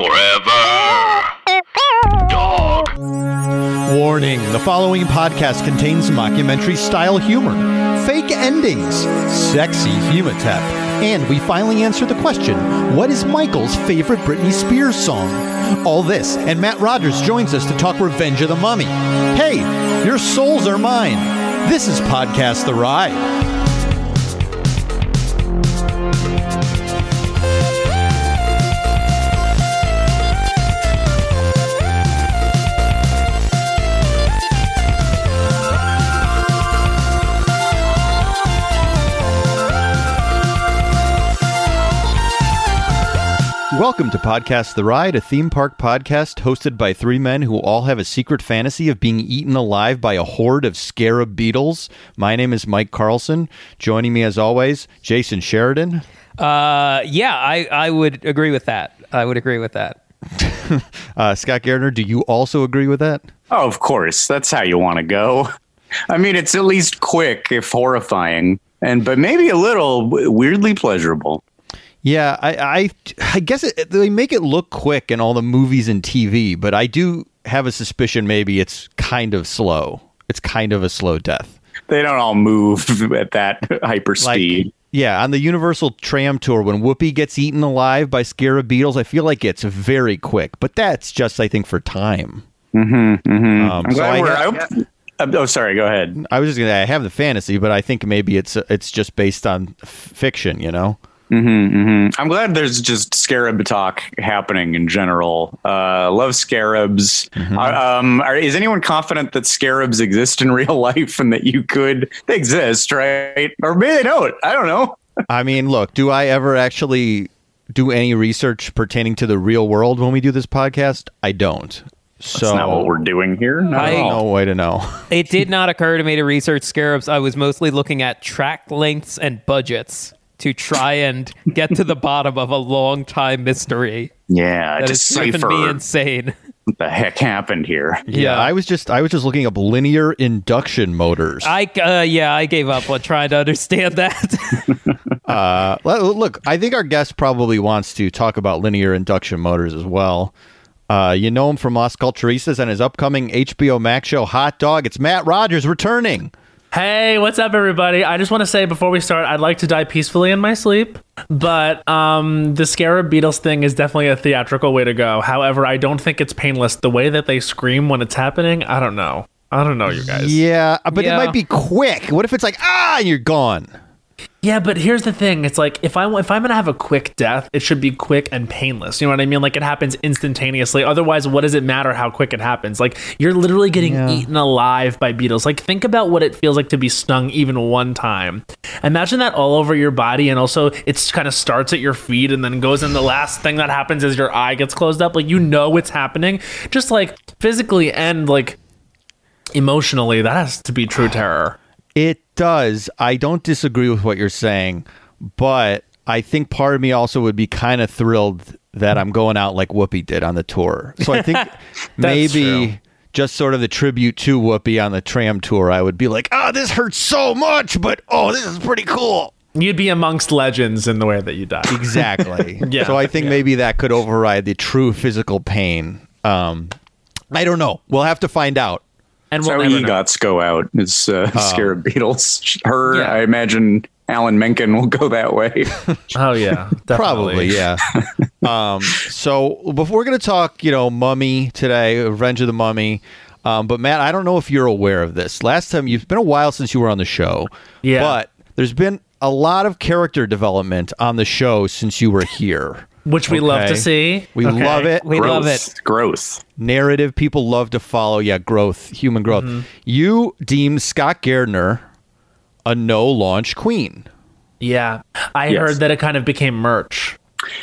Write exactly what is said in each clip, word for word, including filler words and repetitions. Forever Dog. Warning, the following podcast contains mockumentary-style humor, fake endings, sexy Imhotep, and we finally answer the question, what is Michael's favorite Britney Spears song? All this, and Matt Rogers joins us to talk Revenge of the Mummy. Hey, your souls are mine. This is Podcast the Ride. Welcome to Podcast the Ride, a theme park podcast hosted by three men who all have a secret fantasy of being eaten alive by a horde of scarab beetles. My name is Mike Carlson. Joining me as always, Jason Sheridan. Uh, yeah, I, I would agree with that. I would agree with that. uh, Scott Gardner, do you also agree with that? Oh, of course. That's how you want to go. I mean, it's at least quick, if horrifying, and but maybe a little weirdly pleasurable. Yeah, I, I, I guess it, they make it look quick in all the movies and T V, but I do have a suspicion maybe it's kind of slow. It's kind of a slow death. They don't all move at that hyper speed. Like, yeah, on the Universal Tram Tour, when Whoopi gets eaten alive by scarab beetles, I feel like it's very quick, but that's just, I think, for time. Mm-hmm, mm-hmm. Um, I'm so glad we're out. Oh, sorry. Go ahead. I was just going to say, I have the fantasy, but I think maybe it's it's just based on f- fiction, you know? Mm-hmm, mm-hmm. I'm glad there's just scarab talk happening in general. Uh, love scarabs. Mm-hmm. Uh, um, are, is anyone confident that scarabs exist in real life and that you could they exist, right? Or maybe they don't. I don't know. I mean, look, do I ever actually do any research pertaining to the real world when we do this podcast? I don't. So that's not what we're doing here. No, I, no way to know. It did not occur to me to research scarabs. I was mostly looking at track lengths and budgets to try and get to the bottom of a long time mystery. Yeah, decipher. It's driven me insane. What the heck happened here? Yeah, yeah, I was just I was just looking up linear induction motors. I uh, yeah, I gave up on trying to understand that. uh, look, I think our guest probably wants to talk about linear induction motors as well. Uh, you know him from Las Culturistas and his upcoming H B O Max show Hot Dog. It's Matt Rogers returning. Hey, what's up, everybody? I just want to say before we start, I'd like to die peacefully in my sleep, but um, the scarab beetles thing is definitely a theatrical way to go. However, I don't think it's painless. The way that they scream when it's happening, I don't know. I don't know, you guys. Yeah, but yeah. It might be quick. What if it's like, ah, and you're gone? Yeah, but here's the thing. It's like, if, I, if I'm going to have a quick death, it should be quick and painless. You know what I mean? Like, it happens instantaneously. Otherwise, what does it matter how quick it happens? Like, you're literally getting yeah. eaten alive by beetles. Like, think about what it feels like to be stung even one time. Imagine that all over your body, and also it kind of starts at your feet and then goes in. The last thing that happens is your eye gets closed up. Like, you know it's happening. Just, like, physically and, like, emotionally, that has to be true terror. It does. I don't disagree with what you're saying, but I think part of me also would be kind of thrilled that I'm going out like Whoopi did on the tour. So I think maybe true. Just sort of the tribute to Whoopi on the tram tour, I would be like, oh, this hurts so much, but oh, this is pretty cool. You'd be amongst legends in the way that you die. Exactly. yeah. So I think yeah. maybe that could override the true physical pain. Um, I don't know. We'll have to find out. And we'll so never egots know. Go out is uh, oh. scarab beetles. Her, yeah. I imagine Alan Menken will go that way. oh yeah, probably yeah. um, so before we're going to talk, you know, Mummy today, Revenge of the Mummy. Um, but Matt, I don't know if you're aware of this. Last time, you've been a while since you were on the show. Yeah, but there's been a lot of character development on the show since you were here. Which we okay. love to see. We okay. love it. We growth. love it. Growth. Narrative people love to follow. Yeah, growth. Human growth. Mm-hmm. You deemed Scott Gardner a no-launch queen. Yeah. I yes. heard that it kind of became merch.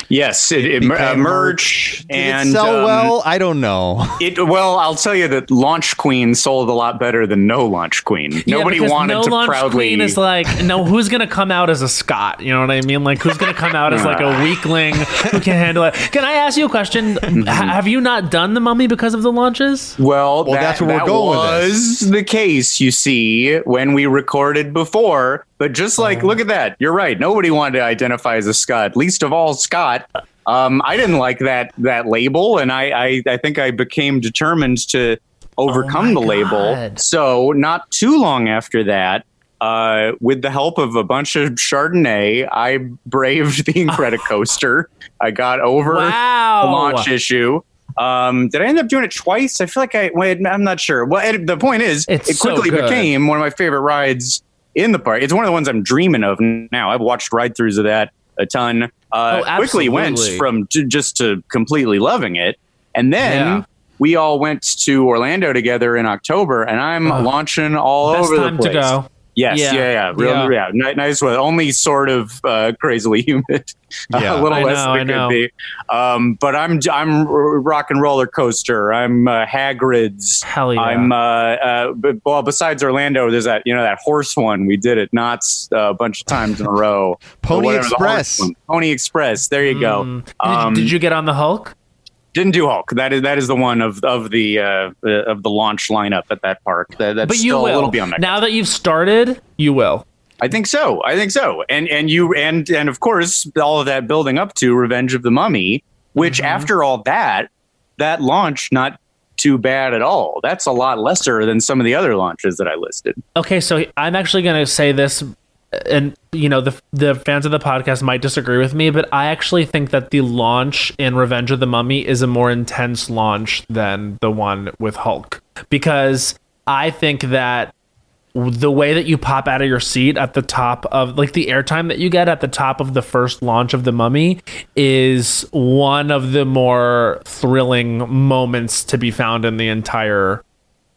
Yes, it, it, it uh, merch. Did and, it sell um, well? I don't know. It Well, I'll tell you that Launch Queen sold a lot better than No Launch Queen. Yeah, Nobody wanted no to launch proudly. Queen is like, no, who's going to come out as a Scott? You know what I mean? Like, who's going to come out as like a weakling who can't handle it? Can I ask you a question? Mm-hmm. H- have you not done The Mummy because of the launches? Well, well that, that's where that we're going was with the case, you see, when we recorded before. But just like, oh. look at that. You're right. Nobody wanted to identify as a Scott, least of all Scott. Um, I didn't like that that label, and I, I, I think I became determined to overcome oh the God. label. So not too long after that, uh, with the help of a bunch of Chardonnay, I braved the Incredicoaster. I got over wow. the launch issue. Um, did I end up doing it twice? I feel like I, well, I'm not sure. Well, it, the point is, it's it quickly so became one of my favorite rides in the park. It's one of the ones I'm dreaming of now. I've watched ride-throughs of that a ton. Uh, oh, quickly went from t- just to completely loving it. And then yeah. we all went to Orlando together in October, and I'm oh. launching all Best over the place. Time to go. Yes, yeah, yeah. yeah. Real, yeah. yeah. Nice, nice one. Only sort of uh, crazily humid. Yeah, a little I less know, than it I could know. be. Um, but I'm I'm rock and roller coaster. I'm uh, Hagrid's. Hell yeah. I'm uh, uh, but, well, besides Orlando, there's that you know that horse one. We did it Knott's uh, a bunch of times in a row. Pony Express. Pony Express. There you go. Mm. Um, did, did you get on the Hulk? Didn't do Hulk. That is that is the one of of the uh, of the launch lineup at that park. That, that's but you still will. a little beyond that. Now that you've started, you will. I think so. I think so. And and you and and of course, all of that building up to Revenge of the Mummy, which mm-hmm. after all that, that launch not too bad at all. That's a lot lesser than some of the other launches that I listed. Okay, so I'm actually going to say this. And, you know, the the fans of the podcast might disagree with me, but I actually think that the launch in Revenge of the Mummy is a more intense launch than the one with Hulk, because I think that the way that you pop out of your seat at the top of, like, the airtime that you get at the top of the first launch of the Mummy is one of the more thrilling moments to be found in the entire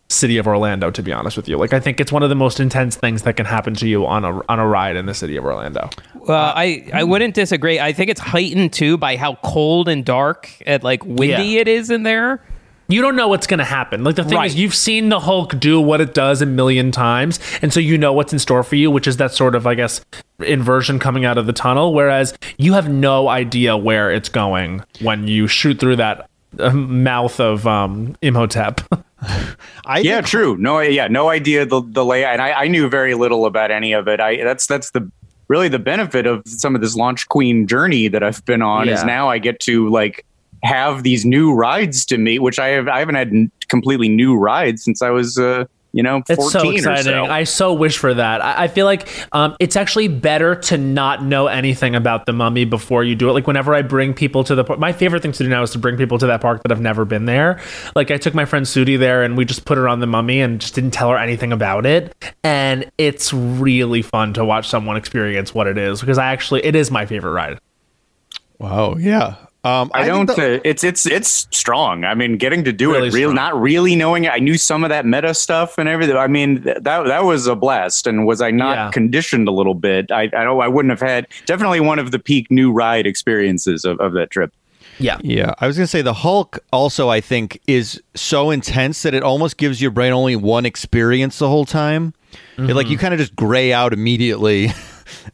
city of Orlando, to be honest with you. Like, I think it's one of the most intense things that can happen to you on a on a ride in the city of Orlando. Well, uh, I, I wouldn't disagree. I think it's heightened, too, by how cold and dark and, like, windy yeah. it is in there. You don't know what's going to happen. Like, the thing right. is, you've seen the Hulk do what it does a million times, and so you know what's in store for you, which is that sort of, I guess, inversion coming out of the tunnel, whereas you have no idea where it's going when you shoot through that uh, mouth of um, Imhotep. I yeah, think- true. No, yeah, no idea the the layout, and I, I knew very little about any of it. I that's that's the really the benefit of some of this launch queen journey that I've been on yeah. is now I get to like have these new rides to meet, which I have I haven't had completely new rides since I was uh, you know fourteen it's so exciting. Or so. I so wish for that. I, I feel like um, it's actually better to not know anything about the Mummy before you do it. Like whenever I bring people to the park, my favorite thing to do now is to bring people to that park that have never been there. Like I took my friend Sudie there and we just put her on the Mummy and just didn't tell her anything about it. And it's really fun to watch someone experience what it is, because I actually, it is my favorite ride. Wow. Yeah. Um, I, I don't. The, uh, it's it's it's strong. I mean, getting to do really it, real, not really knowing it. I knew some of that meta stuff and everything. I mean, th- that that was a blast. And was I not yeah. conditioned a little bit? I I, know I wouldn't have had definitely one of the peak new ride experiences of, of that trip. Yeah, yeah. I was gonna say the Hulk also, I think, is so intense that it almost gives your brain only one experience the whole time. Mm-hmm. It, like you kind of just gray out immediately.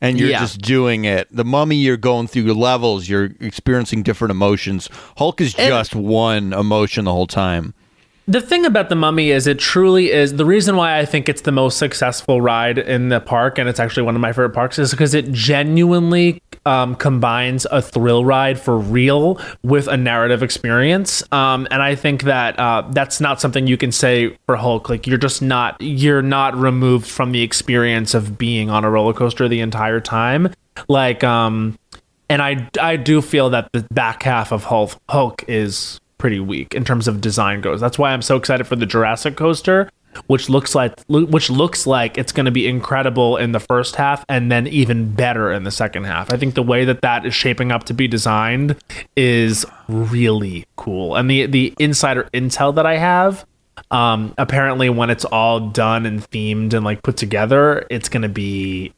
And you're yeah. just doing it. The Mummy, you're going through your levels. You're experiencing different emotions. Hulk is just and one emotion the whole time. The thing about the Mummy is it truly is. The reason why I think it's the most successful ride in the park, and it's actually one of my favorite parks, is because it genuinely um, combines a thrill ride for real with a narrative experience. Um, and I think that uh, that's not something you can say for Hulk. Like you're just not you're not removed from the experience of being on a roller coaster the entire time. Like, um, and I I do feel that the back half of Hulk Hulk is pretty weak in terms of design goes. That's why I'm so excited for the Jurassic coaster, which looks like which looks like it's going to be incredible in the first half and then even better in the second half. I think the way that that is shaping up to be designed is really cool. And the the insider intel that I have, um, apparently when it's all done and themed and like put together, it's going to be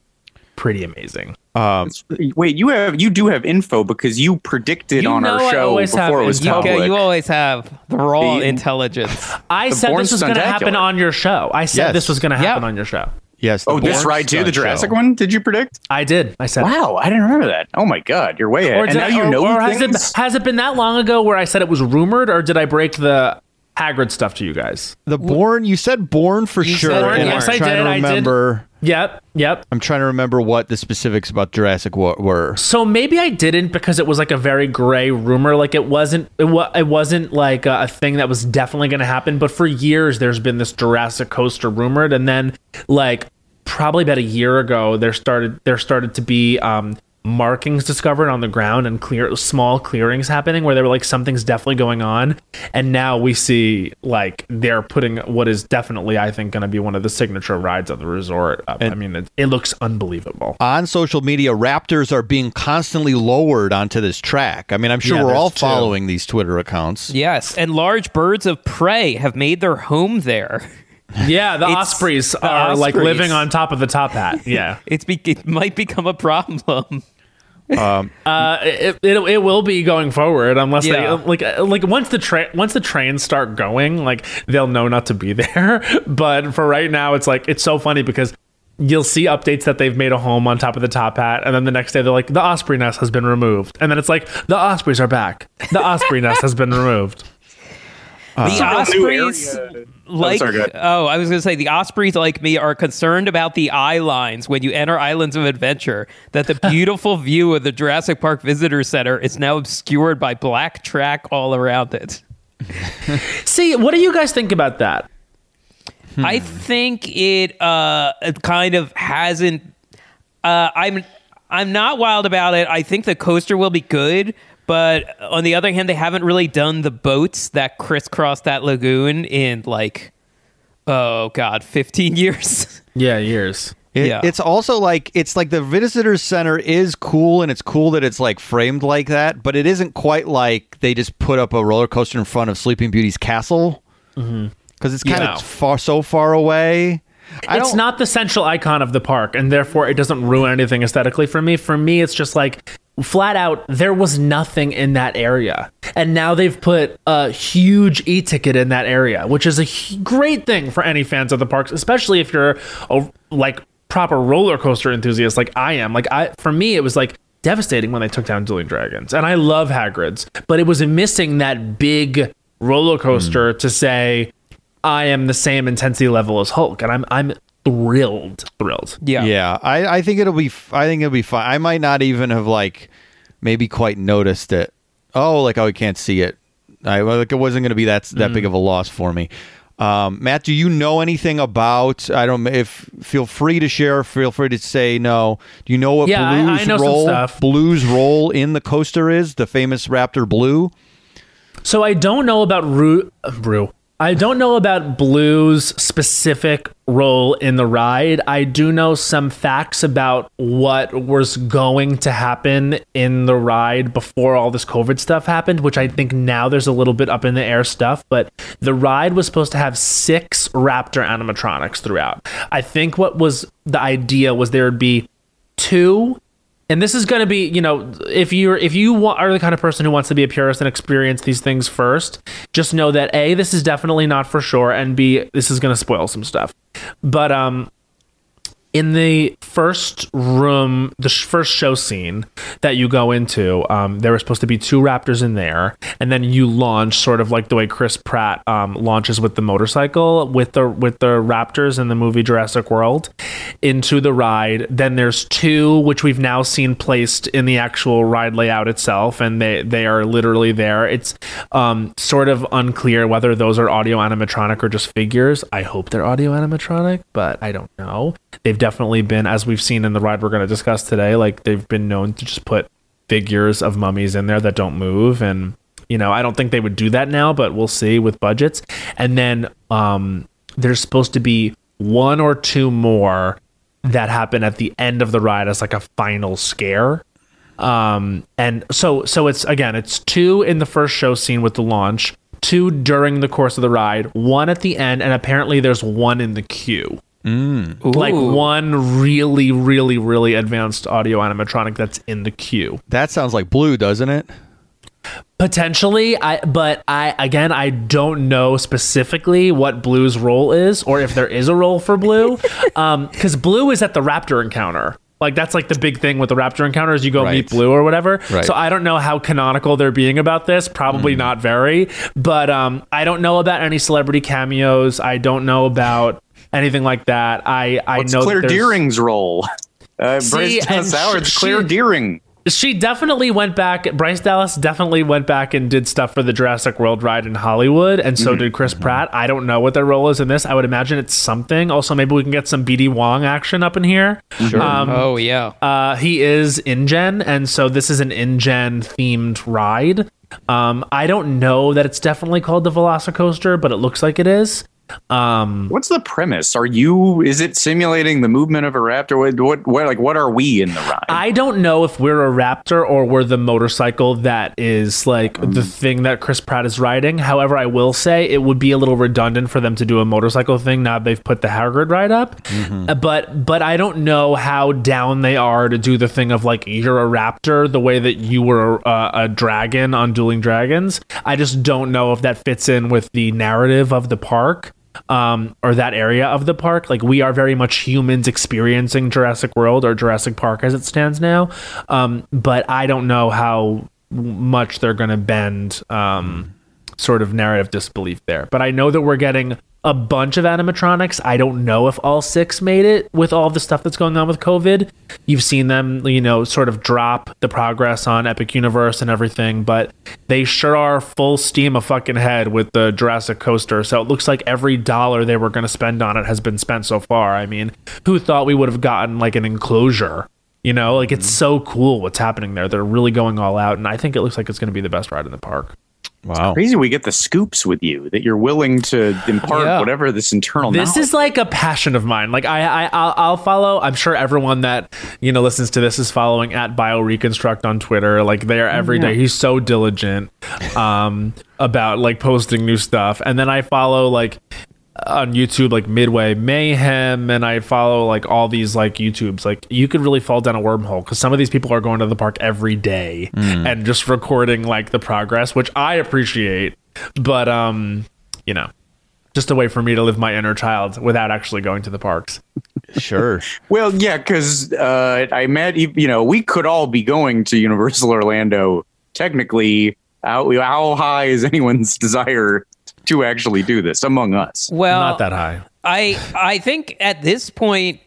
pretty amazing. Um, Wait, you have you do have info because you predicted you on our show before it was you, public. You always have the raw the, intelligence. I the said this was going to happen on your show. I said yes. this was going to happen yeah. on your show. Yes. Oh, Bourne this ride too, the Jurassic show. One? Did you predict? I did. I said. Wow, I didn't remember that. Oh my God, you're way ahead. Or, did and now I, you or, know or has, it, has it been that long ago where I said it was rumored, or did I break the? Hagrid stuff to you guys. The Bourne, you said Bourne for you sure. Bourne, and yes, I'm trying I did, to remember. I did. Yep, yep. I'm trying to remember what the specifics about Jurassic were. So maybe I didn't because it was like a very gray rumor. Like it wasn't, it, wa- it wasn't like a, a thing that was definitely going to happen. But for years, there's been this Jurassic coaster rumored, and then like probably about a year ago, there started there started to be. Um, markings discovered on the ground and clear small clearings happening where they were like something's definitely going on, and now we see like they're putting what is definitely I think going to be one of the signature rides of the resort up. I mean it, it looks unbelievable. On social media, raptors are being constantly lowered onto this track. I mean, I'm sure yeah, we're all two. following these Twitter accounts. Yes, and large birds of prey have made their home there. Yeah, the it's, ospreys the are ospreys. like living on top of the top hat. Yeah, it's be, it might become a problem. Um, uh, it, it it will be going forward unless yeah. they like like once the tra- once the trains start going, like they'll know not to be there. But for right now, it's like it's so funny because you'll see updates that they've made a home on top of the top hat, and then the next day they're like the osprey nest has been removed, and then it's like the ospreys are back. The osprey nest has been removed. Uh, the ospreys, like oh, oh, I was going to say the ospreys like me are concerned about the eye lines when you enter Islands of Adventure. That the beautiful view of the Jurassic Park Visitor Center is now obscured by black track all around it. See, what do you guys think about that? Hmm. I think it uh, kind of hasn't. Uh, I'm I'm not wild about it. I think the coaster will be good. But on the other hand, they haven't really done the boats that crisscross that lagoon in like, oh God, fifteen years. Yeah, years. It, yeah. It's also like, it's like the visitors center is cool and it's cool that it's like framed like that, but it isn't quite like they just put up a roller coaster in front of Sleeping Beauty's castle because mm-hmm. it's kind of yeah. far, so far away. I it's don't... not the central icon of the park, and therefore it doesn't ruin anything aesthetically for me. For me, it's just like flat out, there was nothing in that area, and now they've put a huge e-ticket in that area, which is a he- great thing for any fans of the parks, especially if you're a, like proper roller coaster enthusiast like I am. Like I, for me, it was like devastating when they took down Dueling Dragons, and I love Hagrid's, but it was missing that big roller coaster mm. to say I am the same intensity level as Hulk, and I'm I'm thrilled, thrilled. Yeah, yeah. I, I think it'll be. I think it'll be fine. I might not even have like maybe quite noticed it. Oh, like oh, I can't see it. I like it wasn't going to be that that mm. big of a loss for me. Um, Matt, do you know anything about? I don't. If feel free to share. Feel free to say no. Do you know what yeah, Blue's I, I know role? Some stuff. Blue's role in the coaster is the famous Raptor Blue. So I don't know about Rue. Brew. I don't know about Blue's specific role in the ride. I do know some facts about what was going to happen in the ride before all this COVID stuff happened, which I think now there's a little bit up in the air stuff, but the ride was supposed to have six Raptor animatronics throughout. I think what was the idea was there would be two. And this is going to be, you know, if you're if you are the kind of person who wants to be a purist and experience these things first, just know that A, this is definitely not for sure, and B, this is going to spoil some stuff. But um, in the first room, the sh- first show scene that you go into, um, there were supposed to be two raptors in there, and then you launch sort of like the way Chris Pratt um, launches with the motorcycle with the with the raptors in the movie Jurassic World into the ride. Then there's two, which we've now seen placed in the actual ride layout itself, and they they are literally there. It's um, sort of unclear whether those are audio animatronic or just figures. I hope they're audio animatronic, but I don't know. They've definitely been, as we've seen in the ride we're going to discuss today, like they've been known to just put figures of mummies in there that don't move, and you know I don't think they would do that now, but we'll see with budgets. And then um there's supposed to be one or two more that happen at the end of the ride as like a final scare. Um and so so it's again it's two in the first show scene with the launch, two during the course of the ride, one at the end, and apparently there's one in the queue. Mm. Like one really, really, really advanced audio animatronic that's in the queue. That sounds like Blue, doesn't it? Potentially, I. But I again, I don't know specifically what Blue's role is, or if there is a role for Blue, because um, Blue is at the raptor encounter. Like, that's like the big thing with the raptor encounters. You go right. meet Blue or whatever. Right. So I don't know how canonical they're being about this. Probably mm. not very. But um, I don't know about any celebrity cameos. I don't know about anything like that. I, I What's know Claire Dearing's role. Uh, See, Bryce Dallas Howard's Claire she, Dearing. She definitely went back. Bryce Dallas definitely went back and did stuff for the Jurassic World ride in Hollywood, and so mm-hmm. did Chris Pratt. I don't know what their role is in this. I would imagine it's something. Also, maybe we can get some B D Wong action up in here. Sure. Um, oh yeah. Uh, he is InGen, and so this is an InGen themed ride. Um, I don't know that it's definitely called the Velocicoaster, but it looks like it is. Um, what's the premise? Are you? Is it simulating the movement of a raptor? What? What? what like, what are we in the ride? I don't know if we're a raptor or we're the motorcycle that is like um, the thing that Chris Pratt is riding. However, I will say it would be a little redundant for them to do a motorcycle thing now they've put the Hagrid ride up. Mm-hmm. But but I don't know how down they are to do the thing of like you're a raptor the way that you were a, a dragon on Dueling Dragons. I just don't know if that fits in with the narrative of the park. Um, or that area of the park. Like, we are very much humans experiencing Jurassic World or Jurassic Park as it stands now. Um, but I don't know how much they're going to bend um, sort of narrative disbelief there. But I know that we're getting a bunch of animatronics. I don't know if all six made it with all the stuff that's going on with COVID. You've seen them, you know, sort of drop the progress on Epic Universe and everything, but they sure are full steam a fucking head with the Jurassic Coaster. So it looks like every dollar they were going to spend on it has been spent so far. I mean, who thought we would have gotten like an enclosure? You know, like it's so cool what's happening there. They're really going all out, and I think it looks like it's going to be the best ride in the park. Wow. It's crazy we get the scoops with you, that you're willing to impart yeah. whatever this internal This knowledge. Is like a passion of mine. Like, I, I, I'll, I'll follow, I'm sure everyone that, you know, listens to this is following at BioReconstruct on Twitter. Like, they are every yeah. day. He's so diligent um, about, like, posting new stuff. And then I follow, like, on YouTube, like, Midway Mayhem, and I follow, like, all these, like, YouTubes. Like, you could really fall down a wormhole, because some of these people are going to the park every day mm. and just recording, like, the progress, which I appreciate, but, um, you know, just a way for me to live my inner child without actually going to the parks. Sure. Well, yeah, because uh, I met, you know, we could all be going to Universal Orlando, technically. How, how high is anyone's desire to actually do this among us? Well, not that high. I I think at this point,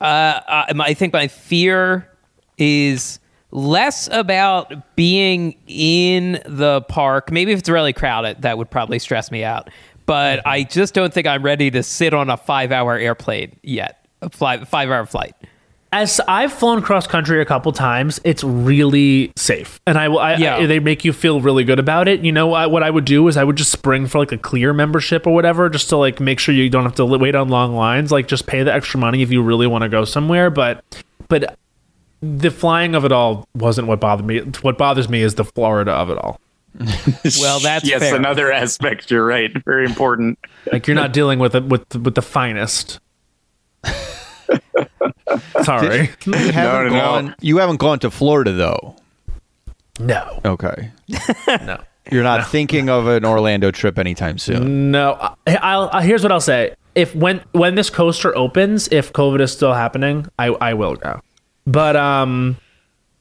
uh, I, I think my fear is less about being in the park. Maybe if it's really crowded, that would probably stress me out. But I just don't think I'm ready to sit on a five-hour airplane yet, a fly, five-hour flight. As I've flown cross-country a couple times, it's really safe. And I, I, yeah. I they make you feel really good about it. You know, I, what I would do is I would just spring for, like, a clear membership or whatever, just to, like, make sure you don't have to wait on long lines. Like, just pay the extra money if you really want to go somewhere. But but the flying of it all wasn't what bothered me. What bothers me is the Florida of it all. Well, that's yes, fair. Another aspect. You're right. Very important. Like, you're not dealing with, a, with, with the finest. Sorry. You haven't, no, no, gone, no. you haven't gone to Florida, though. No. Okay. No. You're not no. thinking of an Orlando trip anytime soon. No. I, I'll, I, here's what I'll say. If when when this coaster opens, if COVID is still happening, I, I will go. But um,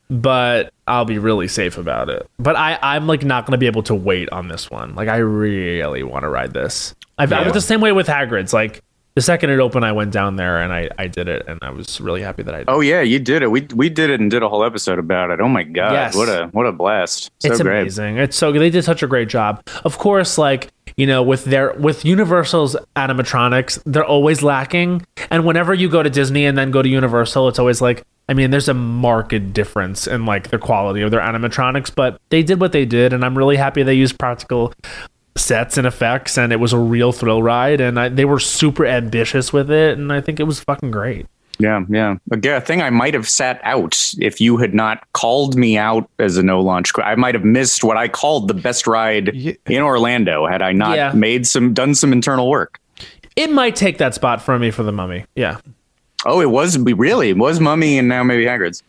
but I'll be really safe about it. But I, I'm like not going to be able to wait on this one. Like, I really want to ride this. I've, yeah. I was the same way with Hagrid's. Like, the second it opened, I went down there and I, I did it, and I was really happy that I did. Oh yeah, you did it. We we did it and did a whole episode about it. Oh my god, yes. what a what a blast! So it's great. Amazing. It's so good. They did such a great job. Of course, like, you know, with their with Universal's animatronics, they're always lacking. And whenever you go to Disney and then go to Universal, it's always like, I mean, there's a marked difference in like the quality of their animatronics. But they did what they did, and I'm really happy they used practical sets and effects, and it was a real thrill ride, and I, they were super ambitious with it, and I think it was fucking great. Yeah, yeah. Again, a thing I might have sat out if you had not called me out as a no-launch. I might have missed what I called the best ride in Orlando had I not yeah. made some done some internal work. It might take that spot from me for the Mummy. Yeah. Oh, it was really it was Mummy, and now maybe Hagrid's.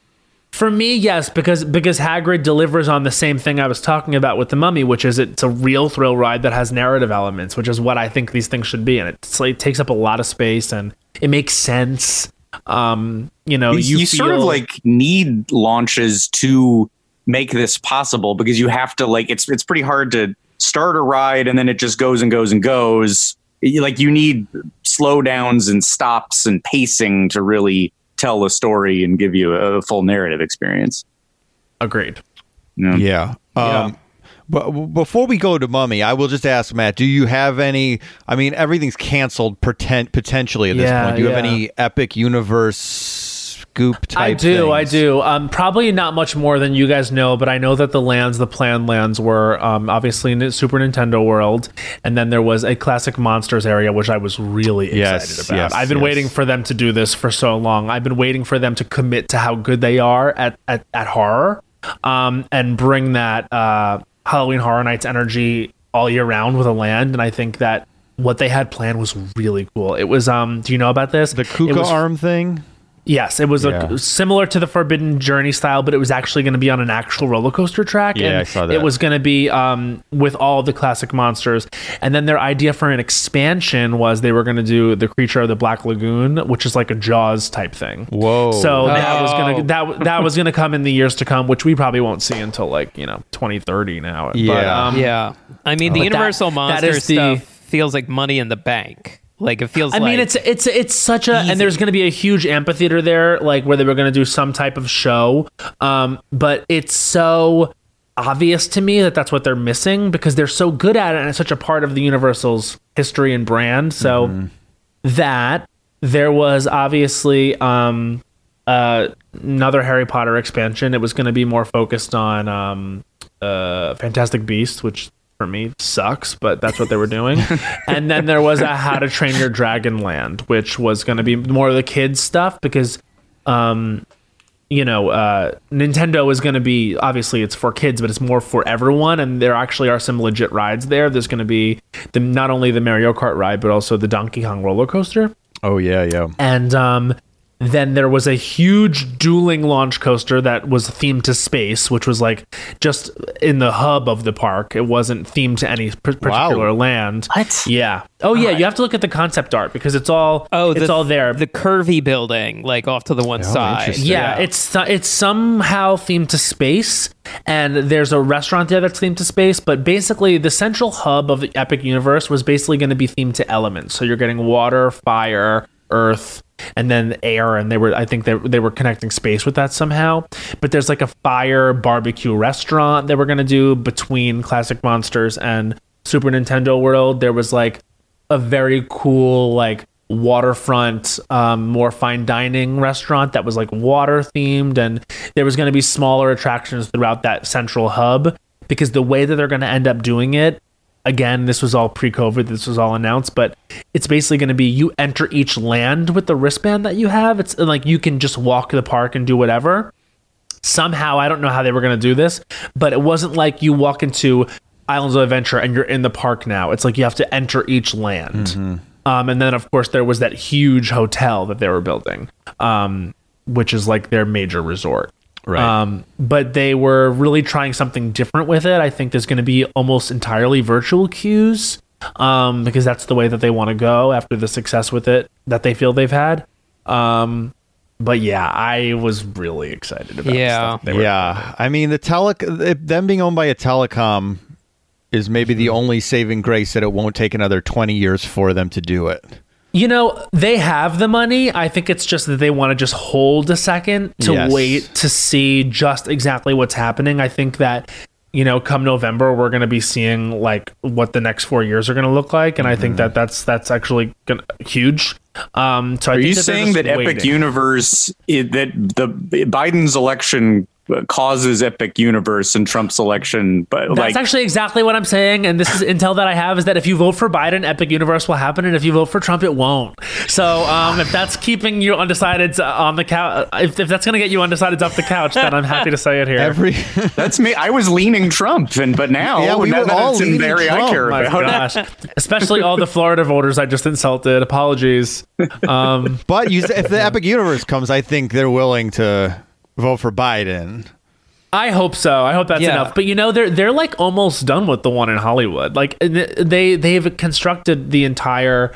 For me, yes, because because Hagrid delivers on the same thing I was talking about with the Mummy, which is it's a real thrill ride that has narrative elements, which is what I think these things should be. And it, it takes up a lot of space, and it makes sense. Um, you know, you, you, you feel, sort of like need launches to make this possible, because you have to, like, it's it's pretty hard to start a ride and then it just goes and goes and goes. Like, you need slowdowns and stops and pacing to really tell a story and give you a full narrative experience. Agreed. Yeah. Yeah. Um, yeah. But before we go to Mummy, I will just ask Matt, do you have any, I mean, everything's canceled pretend, potentially at this yeah, point. Do you yeah. have any Epic Universe scoop type I do, things? I do. Um, probably not much more than you guys know, but I know that the lands, the planned lands were um, obviously in Super Nintendo World. And then there was a classic monsters area, which I was really excited yes, about. Yes, I've been yes. waiting for them to do this for so long. I've been waiting for them to commit to how good they are at, at, at horror um, and bring that... Uh, Halloween Horror Nights energy all year round with a land, and I think that what they had planned was really cool. It was, um, do you know about this? The Kuka was, arm thing? Yes, it was yeah. a, similar to the Forbidden Journey style, but it was actually going to be on an actual roller coaster track. Yeah, and I saw that. It was going to be um, with all the classic monsters, and then their idea for an expansion was they were going to do the Creature of the Black Lagoon, which is like a Jaws type thing. Whoa! So oh. that was going to that that was going to come in the years to come, which we probably won't see until like you know twenty thirty now. Yeah, but, um, yeah. I mean, the Universal that, monster that stuff the, feels like money in the bank. Like it feels. I like mean, it's it's it's such a easy. And there's going to be a huge amphitheater there, like where they were going to do some type of show. Um, but it's so obvious to me that that's what they're missing, because they're so good at it and it's such a part of the Universal's history and brand. So mm-hmm. that there was obviously um, uh, another Harry Potter expansion. It was going to be more focused on um, uh, Fantastic Beasts, which. For me sucks, but that's what they were doing. And then there was a How to Train Your Dragon land, which was going to be more of the kids stuff, because um you know uh Nintendo is going to be, obviously it's for kids, but it's more for everyone, and there actually are some legit rides there. There's going to be the not only the Mario Kart ride, but also the Donkey Kong roller coaster. Oh yeah, yeah. And um then there was a huge dueling launch coaster that was themed to space, which was like just in the hub of the park. It wasn't themed to any particular wow. land. What? Yeah. Oh, yeah. Right. You have to look at the concept art, because it's all oh, it's the, all there. The curvy building, like off to the one oh, side. Yeah, yeah, it's it's somehow themed to space, and there's a restaurant there that's themed to space. But basically, the central hub of the Epic Universe was basically going to be themed to elements. So you're getting water, fire, earth. And then air, and they were I think they, they were connecting space with that somehow. But there's like a fire barbecue restaurant they were going to do between Classic Monsters and Super Nintendo World. There was like a very cool like waterfront um, more fine dining restaurant that was like water themed, and there was going to be smaller attractions throughout that central hub, because the way that they're going to end up doing it, again, this was all pre-COVID, this was all announced, but it's basically going to be you enter each land with the wristband that you have. It's like you can just walk the park and do whatever. Somehow, I don't know how they were going to do this, but it wasn't like you walk into Islands of Adventure and you're in the park now. It's like you have to enter each land. Mm-hmm. Um, and then, of course, there was that huge hotel that they were building, um, which is like their major resort. Right. Um, but they were really trying something different with it. I think there's going to be almost entirely virtual queues, um, because that's the way that they want to go after the success with it that they feel they've had. Um, but yeah, I was really excited about yeah. stuff. They yeah. I mean, the tele- them being owned by a telecom is maybe the only saving grace that it won't take another twenty years for them to do it. You know, they have the money. I think it's just that they want to just hold a second to yes. wait to see just exactly what's happening. I think that, you know, come November, we're going to be seeing like what the next four years are going to look like. And mm-hmm. I think that that's that's actually gonna, huge. Um, so are I think you that saying that waiting. Epic Universe, it, that the Biden's election causes Epic Universe and Trump's election? But that's like, actually exactly what I'm saying, and this is intel that I have, is that if you vote for Biden, Epic Universe will happen, and if you vote for Trump, it won't. So um, if that's keeping you undecided on the couch, if, if that's going to get you undecided off the couch, then I'm happy to say it here. Every that's me. I was leaning Trump, and but now yeah, we now were that all it's leaning in the area Trump. I care about. My gosh, especially all the Florida voters I just insulted. Apologies. Um, but you, if the Epic Universe comes, I think they're willing to vote for Biden. I hope so. I hope that's yeah. enough. But you know, they're they're like almost done with the one in Hollywood. Like they they've constructed the entire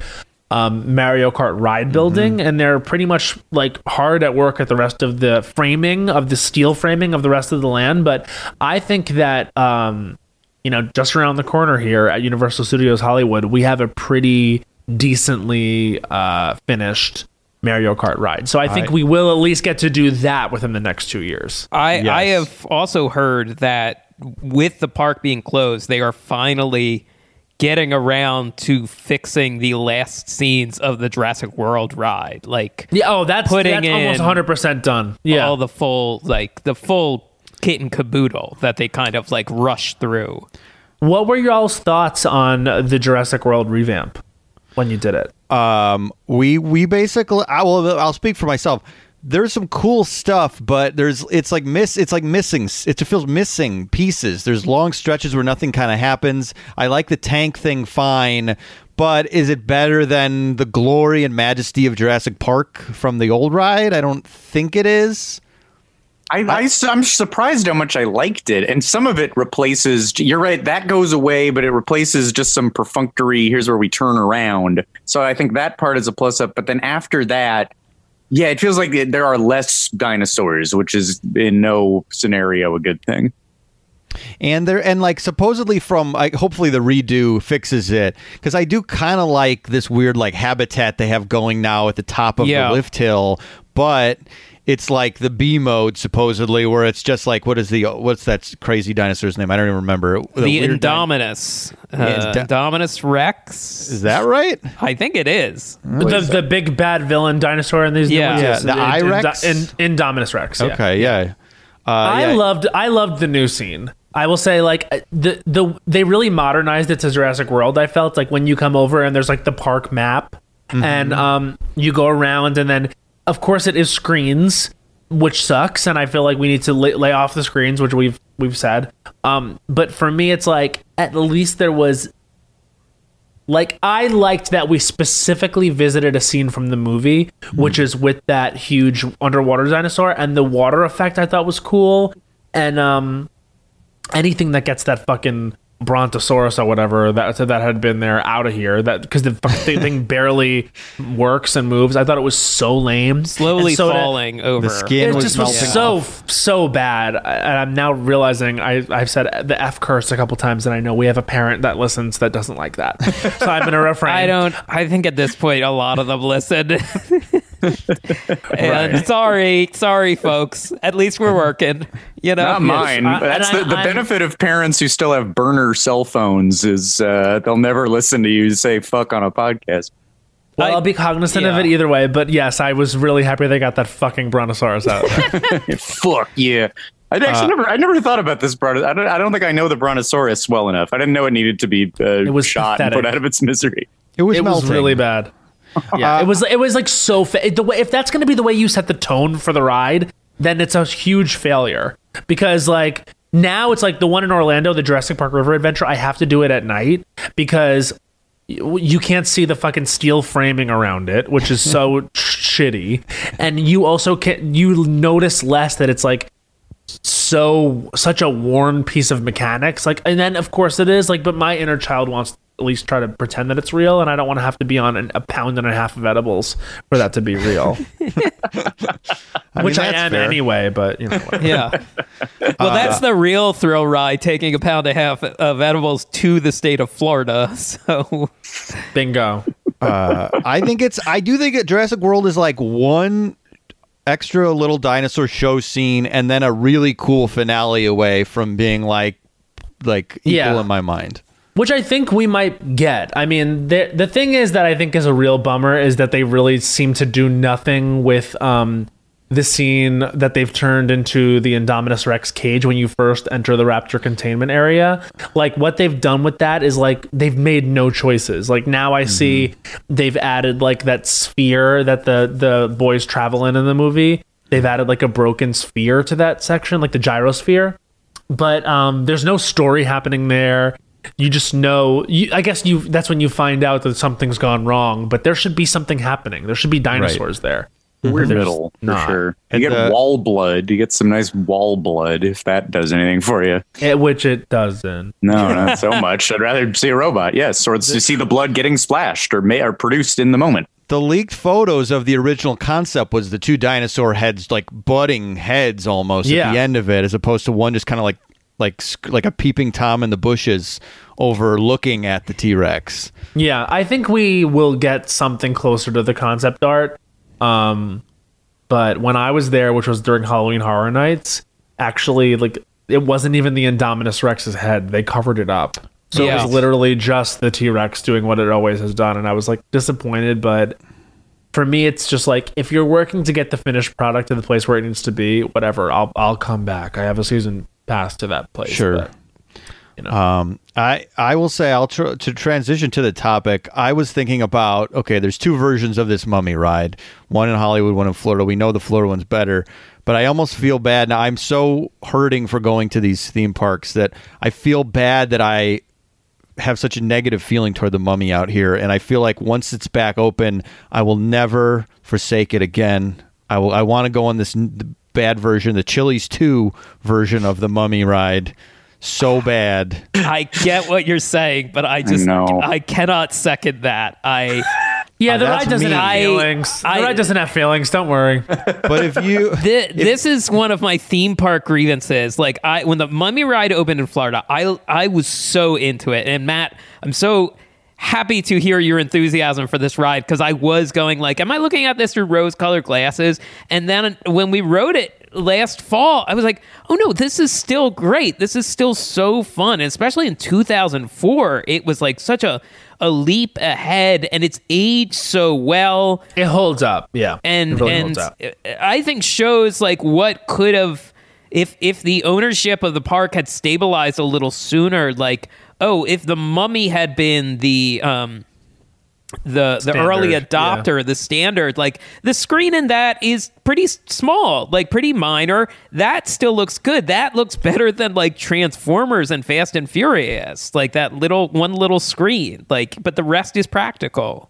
um, Mario Kart ride building, mm-hmm. and they're pretty much like hard at work at the rest of the framing of the steel framing of the rest of the land. But I think that, um, you know, just around the corner here at Universal Studios Hollywood, we have a pretty decently uh, finished Mario Kart ride. So I think I, we will at least get to do that within the next two years. I, yes. I have also heard that with the park being closed, they are finally getting around to fixing the last scenes of the Jurassic World ride. Like, yeah, oh, that's, putting that's in almost one hundred percent done. Yeah. All the full, like, the full kit and caboodle that they kind of, like, rushed through. What were y'all's thoughts on the Jurassic World revamp when you did it? Um, we we basically, I will, I'll speak for myself. There's some cool stuff, but there's it's like miss it's like missing it feels missing pieces. There's long stretches where nothing kind of happens. I like the tank thing fine, but is it better than the glory and majesty of Jurassic Park from the old ride? I don't think it is. I, I, I'm surprised how much I liked it. And some of it replaces, you're right, that goes away, but it replaces just some perfunctory, here's where we turn around. So I think that part is a plus up. But then after that, yeah, it feels like there are less dinosaurs, which is in no scenario a good thing. And there, and like supposedly from, like, hopefully the redo fixes it, because I do kind of like this weird like habitat they have going now at the top of yeah. the lift hill, but it's like the B mode supposedly, where it's just like, what is the what's that crazy dinosaur's name? I don't even remember. The, the Indominus, di- uh, Ind- Indominus Rex. Is that right? I think it is. Wait, the the big bad villain dinosaur in these. Yeah, yeah. the I-Rex, Ind- Indominus Rex. Yeah. Okay, yeah. Uh, I yeah. loved I loved the new scene. I will say, like, the the they really modernized it to Jurassic World. I felt like when you come over and there's like the park map, mm-hmm. and um you go around, and then of course it is screens, which sucks, and I feel like we need to lay, lay off the screens, which we've we've said. Um, but for me, it's like at least there was, like, I liked that we specifically visited a scene from the movie, mm-hmm. which is with that huge underwater dinosaur, and the water effect I thought was cool, and um. anything that gets that fucking Brontosaurus or whatever that that had been there out of here, that because the fucking thing barely works and moves. I thought it was so lame, slowly so falling it, over. The skin it was just melting was so off. so bad, and I'm now realizing I I've said the F curse a couple times, and I know we have a parent that listens that doesn't like that. So I'm gonna refrain. I don't. I think at this point a lot of them listen. And right. sorry, sorry, folks. At least we're working. You know, not mine. Yes. That's I, the, the I, benefit of parents who still have burner cell phones is uh, they'll never listen to you say fuck on a podcast. Well, I, I'll be cognizant yeah. of it either way. But yes, I was really happy they got that fucking Brontosaurus out. Fuck yeah! I actually uh, never, I never thought about this Brontosaurus. I don't, I don't think I know the Brontosaurus well enough. I didn't know it needed to be uh, it was shot pathetic. and put out of its misery. It was, it was really bad. Yeah, uh, it was. It was like so. Fa- the way, if that's going to be the way you set the tone for the ride, then it's a huge failure. Because like now it's like the one in Orlando, the Jurassic Park River Adventure. I have to do it at night because you, you can't see the fucking steel framing around it, which is so shitty. And you also can you notice less that it's like so such a worn piece of mechanics. Like, and then of course it is like, but my inner child wants to at least try to pretend that it's real, and I don't want to have to be on an, a pound and a half of edibles for that to be real. I which mean, I am fair. anyway, but you know. Whatever. Yeah. Well, uh, that's the real thrill ride, taking a pound and a half of edibles to the state of Florida. So bingo. Uh, I think it's, I do think that Jurassic World is like one extra little dinosaur show scene and then a really cool finale away from being like, like equal yeah. in my mind. Which I think we might get. I mean, the the thing is that I think is a real bummer is that they really seem to do nothing with um, the scene that they've turned into the Indominus Rex cage when you first enter the raptor containment area. Like, what they've done with that is, like, they've made no choices. Like, now I mm-hmm. see they've added, like, that sphere that the, the boys travel in in the movie. They've added, like, a broken sphere to that section, like the gyrosphere. But um, there's no story happening there. You just know, you, I guess you. That's when you find out that something's gone wrong, but there should be something happening. There should be dinosaurs right. there. We're middle, for not. sure. You get the, wall blood. You get some nice wall blood, if that does anything for you. It, which it doesn't. No, not so much. I'd rather see a robot, yes, or to see the blood getting splashed or, may, or produced in the moment. The leaked photos of the original concept was the two dinosaur heads, like, butting heads almost yeah. at the end of it, as opposed to one just kind of like, like, like a peeping Tom in the bushes overlooking at the T-Rex. Yeah, I think we will get something closer to the concept art. Um, but when I was there, which was during Halloween Horror Nights, actually, like, it wasn't even the Indominus Rex's head. They covered it up. So yeah. It was literally just the T-Rex doing what it always has done. And I was, like, disappointed. But for me, it's just like, if you're working to get the finished product to the place where it needs to be, whatever, I'll, I'll come back. I have a season pass to that place. Sure. But, you know. Um, I, I will say I'll tr- to transition to the topic. I was thinking about, okay, there's two versions of this mummy ride, one in Hollywood, one in Florida. We know the Florida one's better, but I almost feel bad. Now I'm so hurting for going to these theme parks that I feel bad that I have such a negative feeling toward the mummy out here. And I feel like once it's back open, I will never forsake it again. I will, I want to go on this n- bad version, the Chili's two version of the mummy ride. So bad. I get what you're saying, but I just I, I cannot second that. I yeah, the ride doesn't mean. have feelings. I, the ride doesn't have feelings. Don't worry. But if you, this, if, this is one of my theme park grievances. Like I, when the Mummy ride opened in Florida, I I was so into it. And Matt, I'm so happy to hear your enthusiasm for this ride because I was going like, am I looking at this through rose-colored glasses? And then when we rode it last fall, I was like, oh no, this is still great. This is still so fun. And especially in two thousand four, it was like such a, a leap ahead and it's aged so well. It holds up. Yeah. And, really and I think shows like what could have, if, if the ownership of the park had stabilized a little sooner, like, oh, if the mummy had been the, um, the standard, the early adopter, yeah. the standard, like the screen in that is pretty small, like pretty minor. That still looks good. That looks better than like Transformers and Fast and Furious, like that little one little screen, like, but the rest is practical.